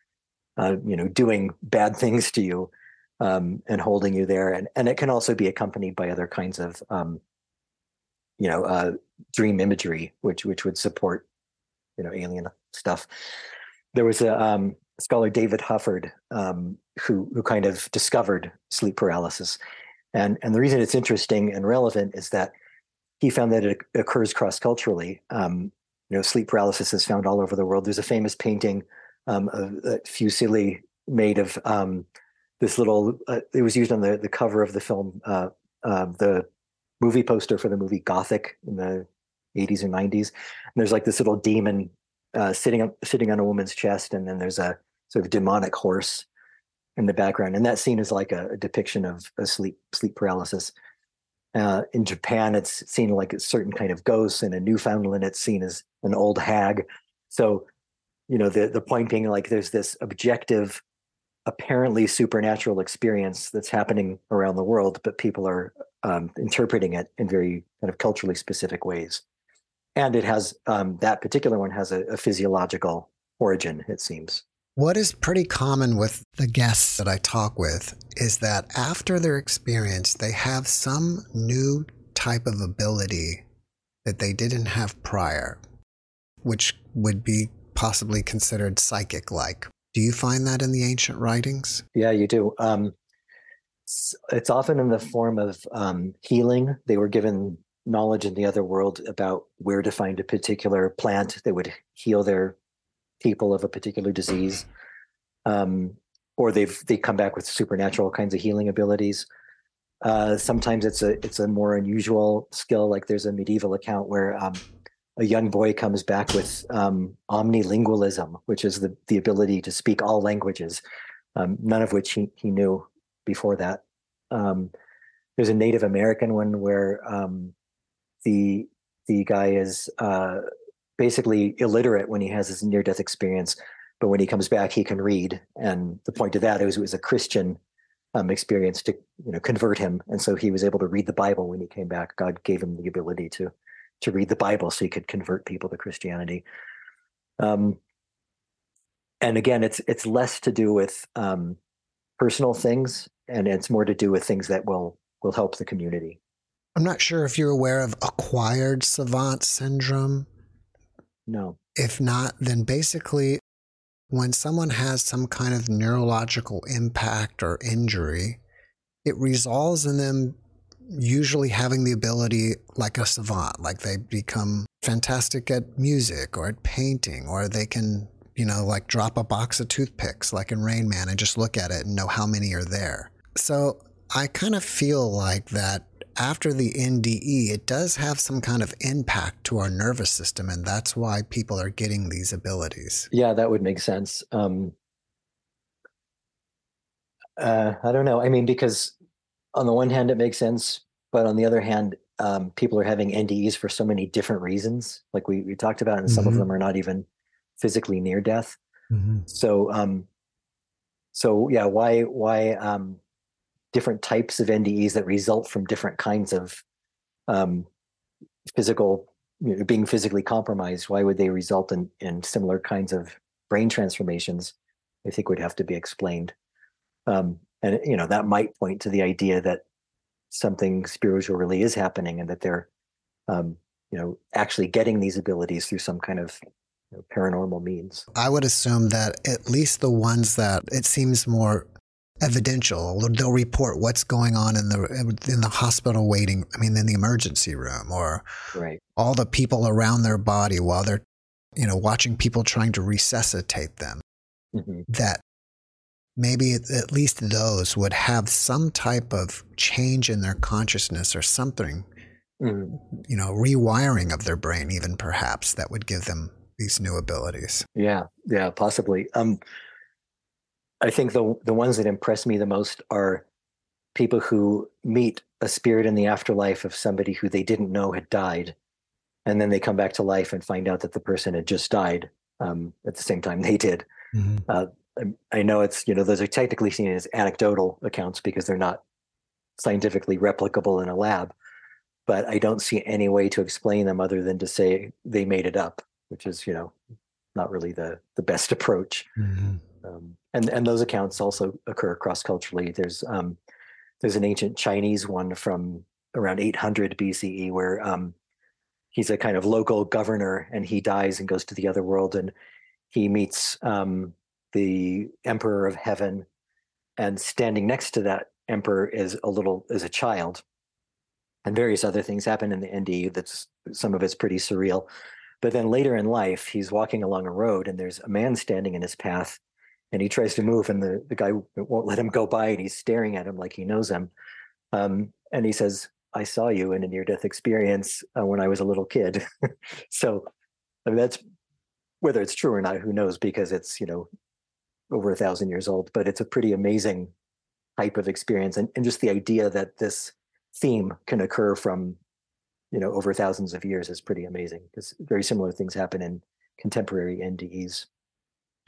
uh, you know doing bad things to you, um, and holding you there, and and it can also be accompanied by other kinds of um, you know uh, dream imagery, which which would support you know alien stuff. There was a um, scholar, David Hufford, um, who who kind of discovered sleep paralysis, and and the reason it's interesting and relevant is that he found that it occurs cross-culturally. Um, you know, sleep paralysis is found all over the world. There's a famous painting um, of uh, Fusili made of um, this little. Uh, it was used on the, the cover of the film, uh, uh, the movie poster for the movie Gothic in the eighties and nineties. And there's like this little demon. Uh, sitting on sitting on a woman's chest, and then there's a sort of demonic horse in the background, and that scene is like a, a depiction of a sleep sleep paralysis. Uh, in Japan, it's seen like a certain kind of ghost, and in Newfoundland, it's seen as an old hag. So, you know, the the point being, like, there's this objective, apparently supernatural experience that's happening around the world, but people are um, interpreting it in very kind of culturally specific ways. And it has, um, that particular one has a, a physiological origin, it seems. What is pretty common with the guests that I talk with is that after their experience, they have some new type of ability that they didn't have prior, which would be possibly considered psychic-like. Do you find that in the ancient writings? Yeah, you do. Um, it's, it's often in the form of um, healing. They were given knowledge in the other world about where to find a particular plant that would heal their people of a particular disease, um, or they've they come back with supernatural kinds of healing abilities. Uh, sometimes it's a it's a more unusual skill. Like there's a medieval account where um, a young boy comes back with um, omnilingualism, which is the the ability to speak all languages, um, none of which he he knew before that. Um, there's a Native American one where um, The the guy is uh, basically illiterate when he has his near-death experience, but when he comes back, he can read. And the point of that is it was a Christian um, experience to you know convert him, and so he was able to read the Bible when he came back. God gave him the ability to to read the Bible, so he could convert people to Christianity. Um, and again, it's it's less to do with um, personal things, and it's more to do with things that will will help the community. I'm not sure if you're aware of acquired savant syndrome. No. If not, then basically when someone has some kind of neurological impact or injury, it resolves in them usually having the ability like a savant, like they become fantastic at music or at painting, or they can, you know, like drop a box of toothpicks like in Rain Man and just look at it and know how many are there. So I kind of feel like that after the N D E, it does have some kind of impact to our nervous system, and that's why people are getting these abilities. Yeah, that would make sense. Um, uh, I don't know. I mean, because on the one hand, it makes sense, but on the other hand, um, people are having N D Es for so many different reasons, like we, we talked about, and some mm-hmm. of them are not even physically near death. Mm-hmm. So, um, so yeah, why, why, um, different types of N D Es that result from different kinds of um, physical, you know, being physically compromised, why would they result in, in similar kinds of brain transformations? I think would have to be explained. Um, and, you know, that might point to the idea that something spiritual really is happening and that they're, um, you know, actually getting these abilities through some kind of you know, paranormal means. I would assume that at least the ones that it seems more evidential, they'll report what's going on in the in the hospital waiting, I mean, in the emergency room, or right. all the people around their body while they're, you know, watching people trying to resuscitate them. Mm-hmm. That maybe at least those would have some type of change in their consciousness or something, mm-hmm. you know, rewiring of their brain, even perhaps that would give them these new abilities. Yeah, yeah, possibly. Um, I think the the ones that impress me the most are people who meet a spirit in the afterlife of somebody who they didn't know had died, and then they come back to life and find out that the person had just died um, at the same time they did. Mm-hmm. Uh, I, I know it's, you know, those are technically seen as anecdotal accounts because they're not scientifically replicable in a lab, but I don't see any way to explain them other than to say they made it up, which is, you know, not really the, the best approach. Mm-hmm. Um, and, and those accounts also occur cross-culturally. There's um, there's an ancient Chinese one from around eight hundred B C E where um, he's a kind of local governor and he dies and goes to the other world and he meets um, the emperor of heaven, and standing next to that emperor is a little is a child, and various other things happen in the N D E. That's some of it's pretty surreal. But then later in life, he's walking along a road and there's a man standing in his path. And he tries to move, and the, the guy won't let him go by, and he's staring at him like he knows him. Um, and he says, "I saw you in a near-death experience uh, when I was a little kid." So, I mean, that's whether it's true or not, who knows? Because it's, you know, over a thousand years old. But it's a pretty amazing type of experience, and, and just the idea that this theme can occur from, you know, over thousands of years is pretty amazing. Because very similar things happen in contemporary N D Es.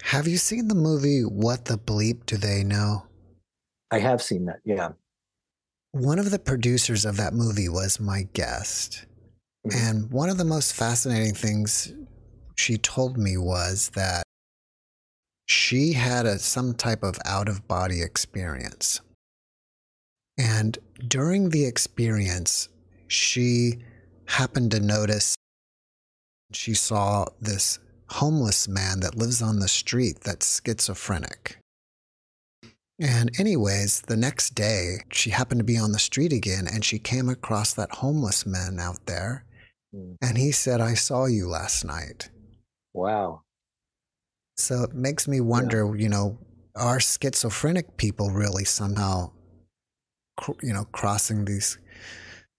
Have you seen the movie What the Bleep Do They Know? I have seen that, yeah. One of the producers of that movie was my guest. Mm-hmm. And one of the most fascinating things she told me was that she had a, some type of out-of-body experience. And during the experience, she happened to notice she saw this homeless man that lives on the street that's schizophrenic. And anyways, the next day, she happened to be on the street again, and she came across that homeless man out there, and he said, "I saw you last night." Wow. So it makes me wonder, yeah. you know, are schizophrenic people really somehow, you know, crossing these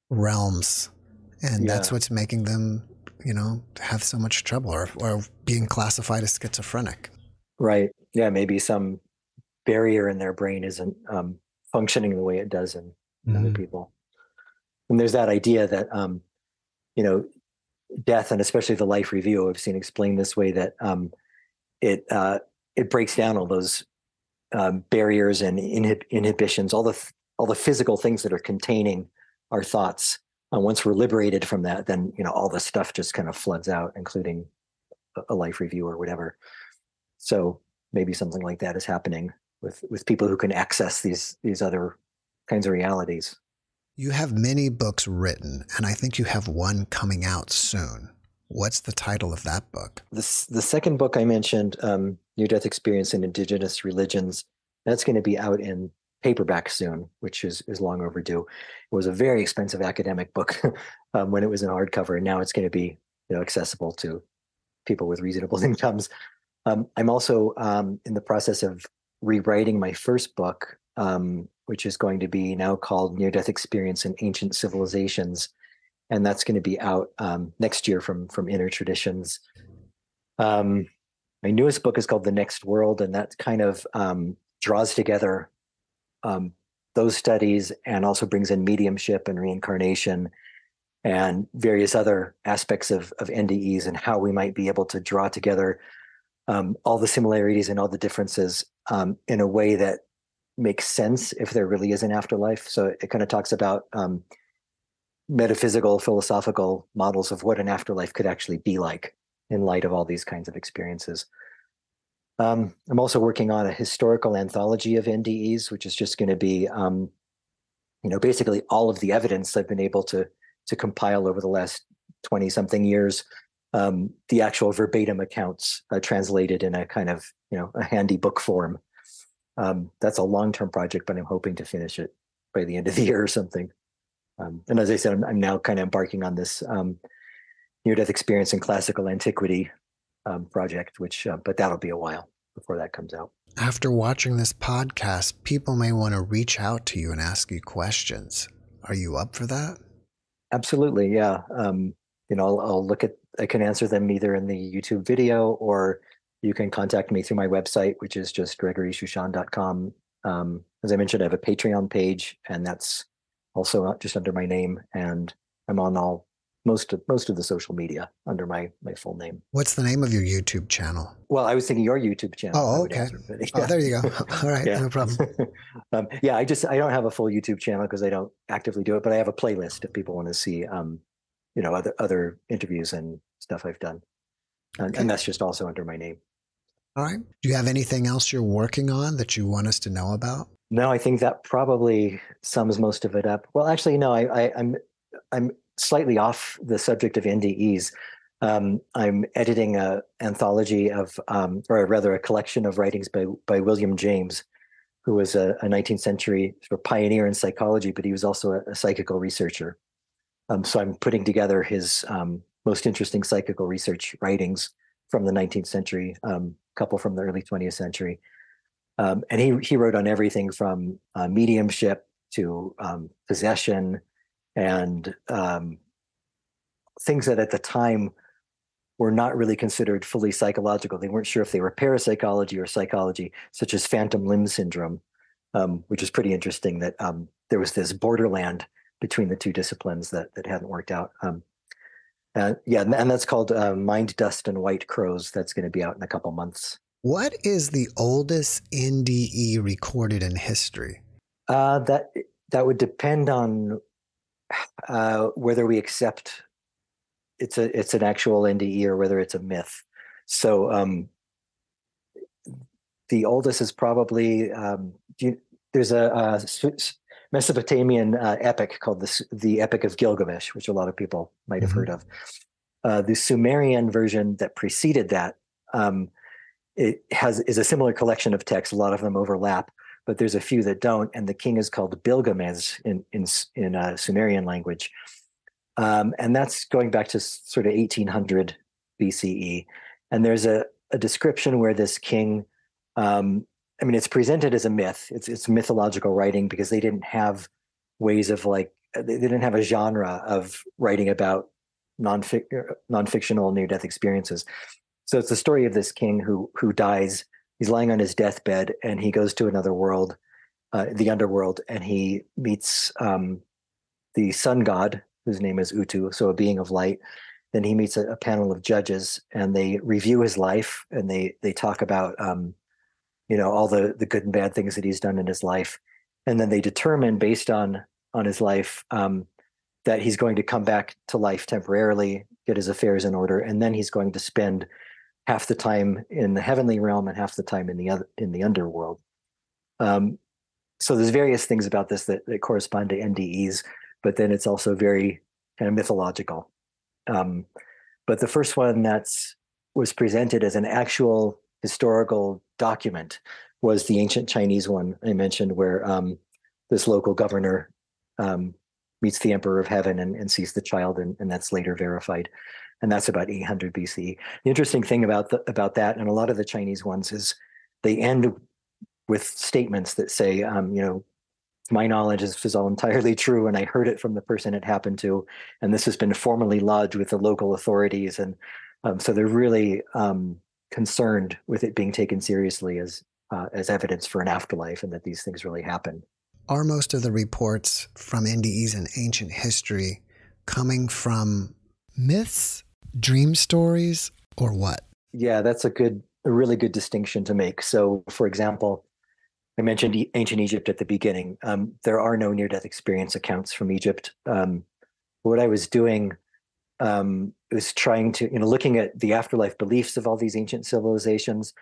realms? And yeah. that's what's making them, you know, have so much trouble, or, or being classified as schizophrenic. Right. Yeah. Maybe some barrier in their brain isn't um, functioning the way it does in mm-hmm. other people. And there's that idea that, um, you know, death, and especially the life review I've seen explained this way, that um, it uh, it breaks down all those um, barriers and inhib- inhibitions, all the th- all the physical things that are containing our thoughts. And once we're liberated from that, then, you know, all the stuff just kind of floods out, including a life review or whatever. So maybe something like that is happening with, with people who can access these, these other kinds of realities. You have many books written, and I think you have one coming out soon. What's the title of that book? This, the second book I mentioned, um, Near-Death Experience in Indigenous Religions, that's going to be out in paperback soon, which is, is long overdue. It was a very expensive academic book um, when it was in hardcover, and now it's going to be you know, accessible to people with reasonable incomes. Um, I'm also um, in the process of rewriting my first book, um, which is going to be now called Near-Death Experience in Ancient Civilizations. And that's going to be out um, next year from, from Inner Traditions. Um, my newest book is called The Next World, and that kind of um, draws together um, those studies and also brings in mediumship and reincarnation and various other aspects of, of N D Es and how we might be able to draw together um, all the similarities and all the differences um, in a way that makes sense if there really is an afterlife. So it, it kind of talks about um, metaphysical, philosophical models of what an afterlife could actually be like in light of all these kinds of experiences. Um, I'm also working on a historical anthology of N D Es, which is just going to be, um, you know, basically all of the evidence I've been able to to compile over the last twenty something years, um, the actual verbatim accounts uh, translated in a kind of, you know, a handy book form. Um, that's a long-term project, but I'm hoping to finish it by the end of the year or something. Um, and as I said, I'm, I'm now kind of embarking on this um, near-death experience in classical antiquity um, project, which, uh, but that'll be a while before that comes out. After watching this podcast, people may want to reach out to you and ask you questions. Are you up for that? Absolutely. Yeah. Um, you know, I'll, I'll look at, I can answer them either in the YouTube video, or you can contact me through my website, which is just gregory shushan dot com. Um, as I mentioned, I have a Patreon page, and that's also just under my name, and I'm on all most of most of the social media under my my full name. What's the name of your YouTube channel? Well, I was thinking your YouTube channel. Oh, okay. Answer, yeah. Oh, there you go. All right, yeah. No problem. um, yeah, I just I don't have a full YouTube channel because I don't actively do it, but I have a playlist if people want to see, um, you know, other other interviews and stuff I've done, and, okay. and that's just also under my name. All right. Do you have anything else you're working on that you want us to know about? No, I think that probably sums most of it up. Well, actually, no, I, I, I'm I'm slightly off the subject of N D Es. Um, I'm editing a anthology of, um, or rather a collection of writings by, by William James, who was a, a nineteenth century sort of pioneer in psychology, but he was also a, a psychical researcher. Um, so I'm putting together his um, most interesting psychical research writings from the nineteenth century, um, a couple from the early twentieth century. Um, and he he wrote on everything from uh, mediumship to um, possession and um, things that at the time were not really considered fully psychological. They weren't sure if they were parapsychology or psychology, such as phantom limb syndrome, um, which is pretty interesting that um, there was this borderland between the two disciplines that that hadn't worked out. Um, and, yeah, and that's called uh, Mind, Dust, and White Crows. That's going to be out in a couple months. What is the oldest N D E recorded in history? Uh, that that would depend on uh, whether we accept it's a it's an actual N D E or whether it's a myth. So um, the oldest is probably um, you, there's a, a Mesopotamian uh, epic called the the Epic of Gilgamesh, which a lot of people might have mm-hmm. heard of. Uh, the Sumerian version that preceded that. Um, It has is a similar collection of texts. A lot of them overlap, but there's a few that don't. And the king is called Bilgamesh in in in uh, Sumerian language, um, and that's going back to sort of eighteen hundred B C E. And there's a a description where this king, um, I mean, it's presented as a myth. It's it's mythological writing because they didn't have ways of like they didn't have a genre of writing about non-fictional near-death experiences. So it's the story of this king who who dies. He's lying on his deathbed, and he goes to another world, uh, the underworld, and he meets um, the sun god, whose name is Utu, so a being of light. Then he meets a, a panel of judges, and they review his life, and they they talk about um, you know all the the good and bad things that he's done in his life, and then they determine based on on his life um, that he's going to come back to life temporarily, get his affairs in order, and then he's going to spend half the time in the heavenly realm and half the time in the other, in the underworld. Um, so there's various things about this that, that correspond to N D Es, but then it's also very kind of mythological. Um, but the first one that's was presented as an actual historical document was the ancient Chinese one I mentioned, where um, this local governor um, meets the emperor of heaven and, and sees the child, and, and that's later verified. And that's about eight hundred B C E. The interesting thing about the, about that and a lot of the Chinese ones is they end with statements that say, um, you know, my knowledge is, is all entirely true, and I heard it from the person it happened to, and this has been formally lodged with the local authorities. And um, so they're really um, concerned with it being taken seriously as uh, as evidence for an afterlife and that these things really happen. Are most of the reports from N D Es in ancient history coming from myths, dream stories, or what? Yeah, that's a good, a really good distinction to make. So, for example, I mentioned e- ancient Egypt at the beginning. Um, there are no near-death experience accounts from Egypt. Um, what I was doing um, was trying to, you know, looking at the afterlife beliefs of all these ancient civilizations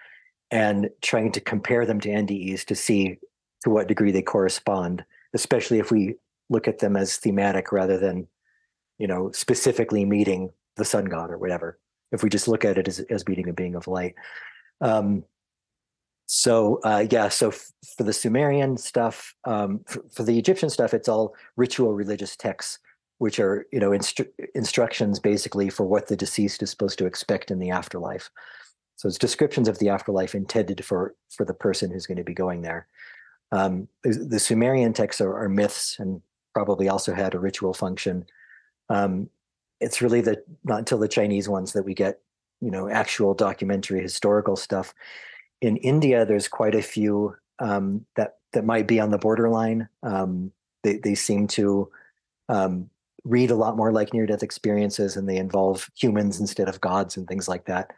and trying to compare them to N D Es to see to what degree they correspond, especially if we look at them as thematic rather than, you know, specifically meeting the sun god or whatever, if we just look at it as, as meeting a being of light. Um, So, uh, yeah, so f- for the Sumerian stuff, um, f- for the Egyptian stuff, it's all ritual religious texts, which are, you know, instru- instructions basically for what the deceased is supposed to expect in the afterlife. So it's descriptions of the afterlife intended for, for the person who's going to be going there. Um, the Sumerian texts are, are myths and probably also had a ritual function. Um, it's really the not until the Chinese ones that we get, you know, actual documentary historical stuff. In India, there's quite a few um, that that might be on the borderline. Um, they they seem to um, read a lot more like near-death experiences, and they involve humans instead of gods and things like that.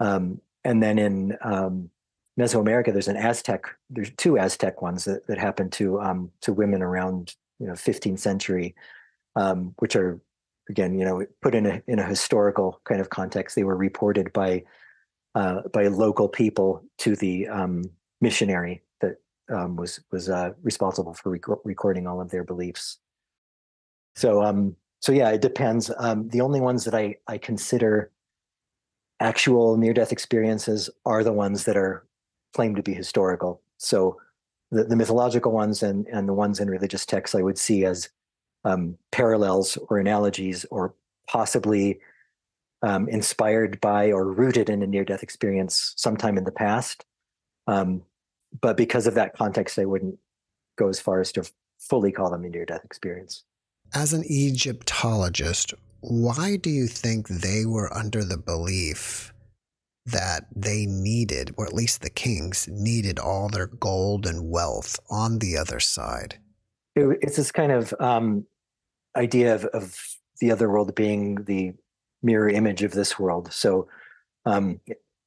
Um, and then in um, Mesoamerica, there's an Aztec. There's two Aztec ones that, that happened to um, to women around, you know, fifteenth century, um, which are again, you know, put in a in a historical kind of context. They were reported by. Uh, by local people to the um, missionary that um, was was uh, responsible for rec- recording all of their beliefs. So, um, so yeah, it depends. Um, the only ones that I, I consider actual near-death experiences are the ones that are claimed to be historical. So the, the mythological ones and, and the ones in religious texts I would see as um, parallels or analogies or possibly Um, inspired by or rooted in a near-death experience sometime in the past. Um, but because of that context, I wouldn't go as far as to fully call them a near-death experience. As an Egyptologist, why do you think they were under the belief that they needed, or at least the kings needed, all their gold and wealth on the other side? It, it's this kind of um, idea of, of the other world being the mirror image of this world. So um,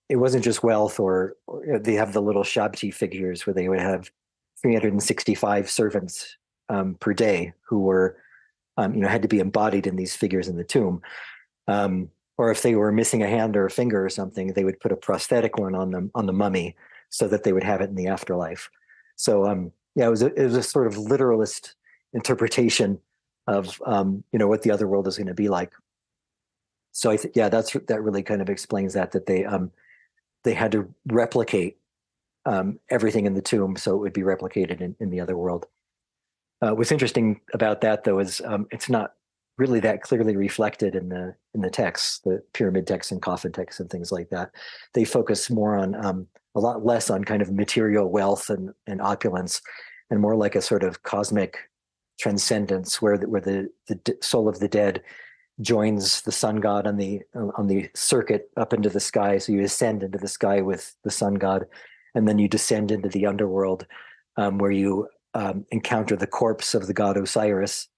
it wasn't just wealth or, or they have the little Shabti figures where they would have three hundred sixty-five servants um, per day who were, um, you know, had to be embodied in these figures in the tomb. Um, or if they were missing a hand or a finger or something, they would put a prosthetic one on them, on the mummy, so that they would have it in the afterlife. So um, yeah, it was, a, it was a sort of literalist interpretation of, um, you know, what the other world is going to be like. So I th- yeah, that's that really kind of explains that that they um they had to replicate um, everything in the tomb so it would be replicated in, in the other world. Uh, what's interesting about that though is um, it's not really that clearly reflected in the in the texts, the pyramid texts and coffin texts and things like that. They focus more on um, a lot less on kind of material wealth and, and opulence, and more like a sort of cosmic transcendence where the, where the the soul of the dead joins the sun god on the on the circuit up into the sky. So you ascend into the sky with the sun god, and then you descend into the underworld, um, where you um, encounter the corpse of the god Osiris,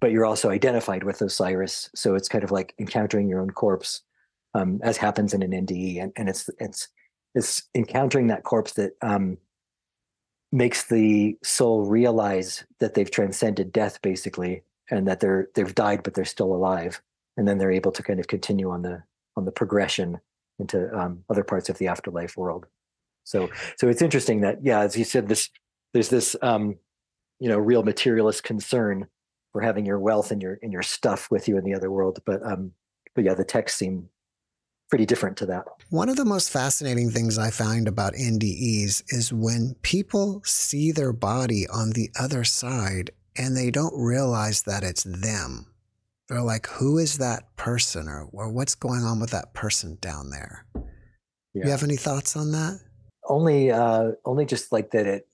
but you're also identified with Osiris. So it's kind of like encountering your own corpse, um, as happens in an N D E, and, and it's it's it's encountering that corpse that um, makes the soul realize that they've transcended death, basically. And that they're they've died, but they're still alive, and then they're able to kind of continue on the on the progression into um, other parts of the afterlife world. So so it's interesting that yeah, as you said, this there's this um, you know real materialist concern or having your wealth and your and your stuff with you in the other world. But um, but yeah, the texts seem pretty different to that. One of the most fascinating things I find about N D Es is when people see their body on the other side and they don't realize that it's them. They're like, who is that person, or, or what's going on with that person down there? Yeah. You have any thoughts on that? Only, uh, only just like that it,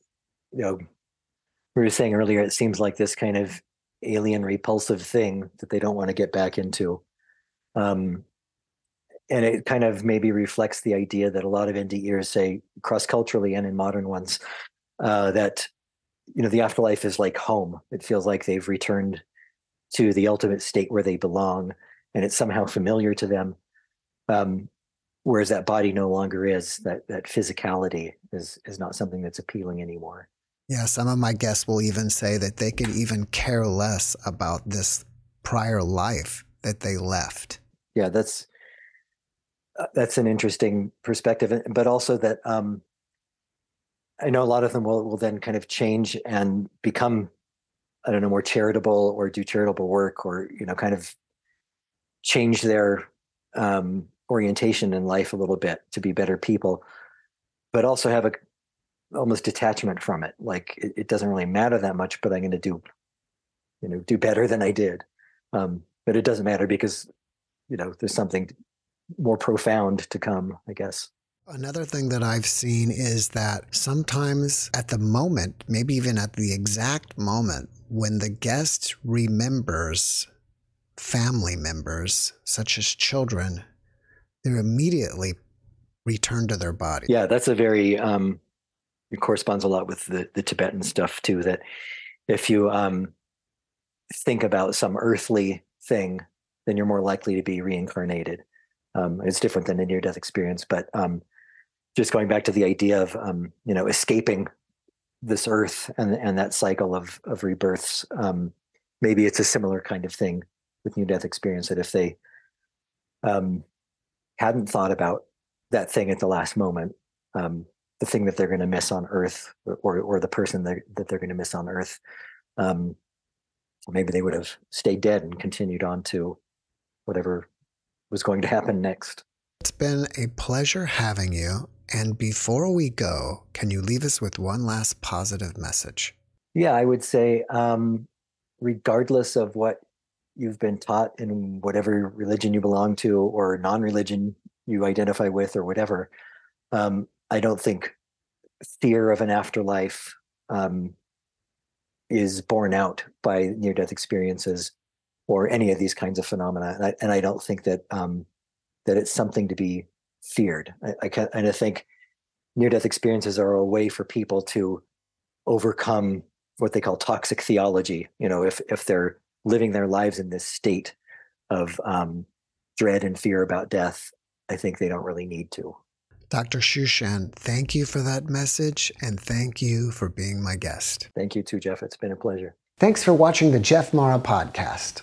you know, we were saying earlier, it seems like this kind of alien repulsive thing that they don't want to get back into. Um, and it kind of maybe reflects the idea that a lot of N D E'ers say cross-culturally and in modern ones, uh, that, you know, the afterlife is like home. It feels like they've returned to the ultimate state where they belong, and it's somehow familiar to them. Um, whereas that body no longer is, that that physicality is is not something that's appealing anymore. Yeah, some of my guests will even say that they could even care less about this prior life that they left. Yeah, that's uh, that's an interesting perspective, but also that um, I know a lot of them will, will then kind of change and become, I don't know, more charitable or do charitable work, or, you know, kind of change their um, orientation in life a little bit to be better people, but also have a almost detachment from it. Like it, it doesn't really matter that much, but I'm going to do, you know, do better than I did. Um, but it doesn't matter because, you know, there's something more profound to come, I guess. Another thing that I've seen is that sometimes at the moment, maybe even at the exact moment, when the guest remembers family members, such as children, they're immediately returned to their body. Yeah, that's a very, um, it corresponds a lot with the, the Tibetan stuff too, that if you um, think about some earthly thing, then you're more likely to be reincarnated. Um, it's different than a near-death experience, but um, just going back to the idea of, um, you know, escaping this earth and and that cycle of of rebirths, um, maybe it's a similar kind of thing with near-death experience, that if they um, hadn't thought about that thing at the last moment, um, the thing that they're going to miss on earth, or or the person that, that they're going to miss on earth, um, maybe they would have stayed dead and continued on to whatever was going to happen next. It's been a pleasure having you. And before we go, can you leave us with one last positive message? Yeah, I would say, um, regardless of what you've been taught in whatever religion you belong to, or non-religion you identify with, or whatever, um, I don't think fear of an afterlife um, is borne out by near-death experiences or any of these kinds of phenomena. And I, and I don't think that um, that it's something to be feared. I, I kind of think near-death experiences are a way for people to overcome what they call toxic theology. You know, if if they're living their lives in this state of um, dread and fear about death, I think they don't really need to. Doctor Shushan, thank you for that message, and thank you for being my guest. Thank you too, Jeff. It's been a pleasure. Thanks for watching the Jeff Mara Podcast.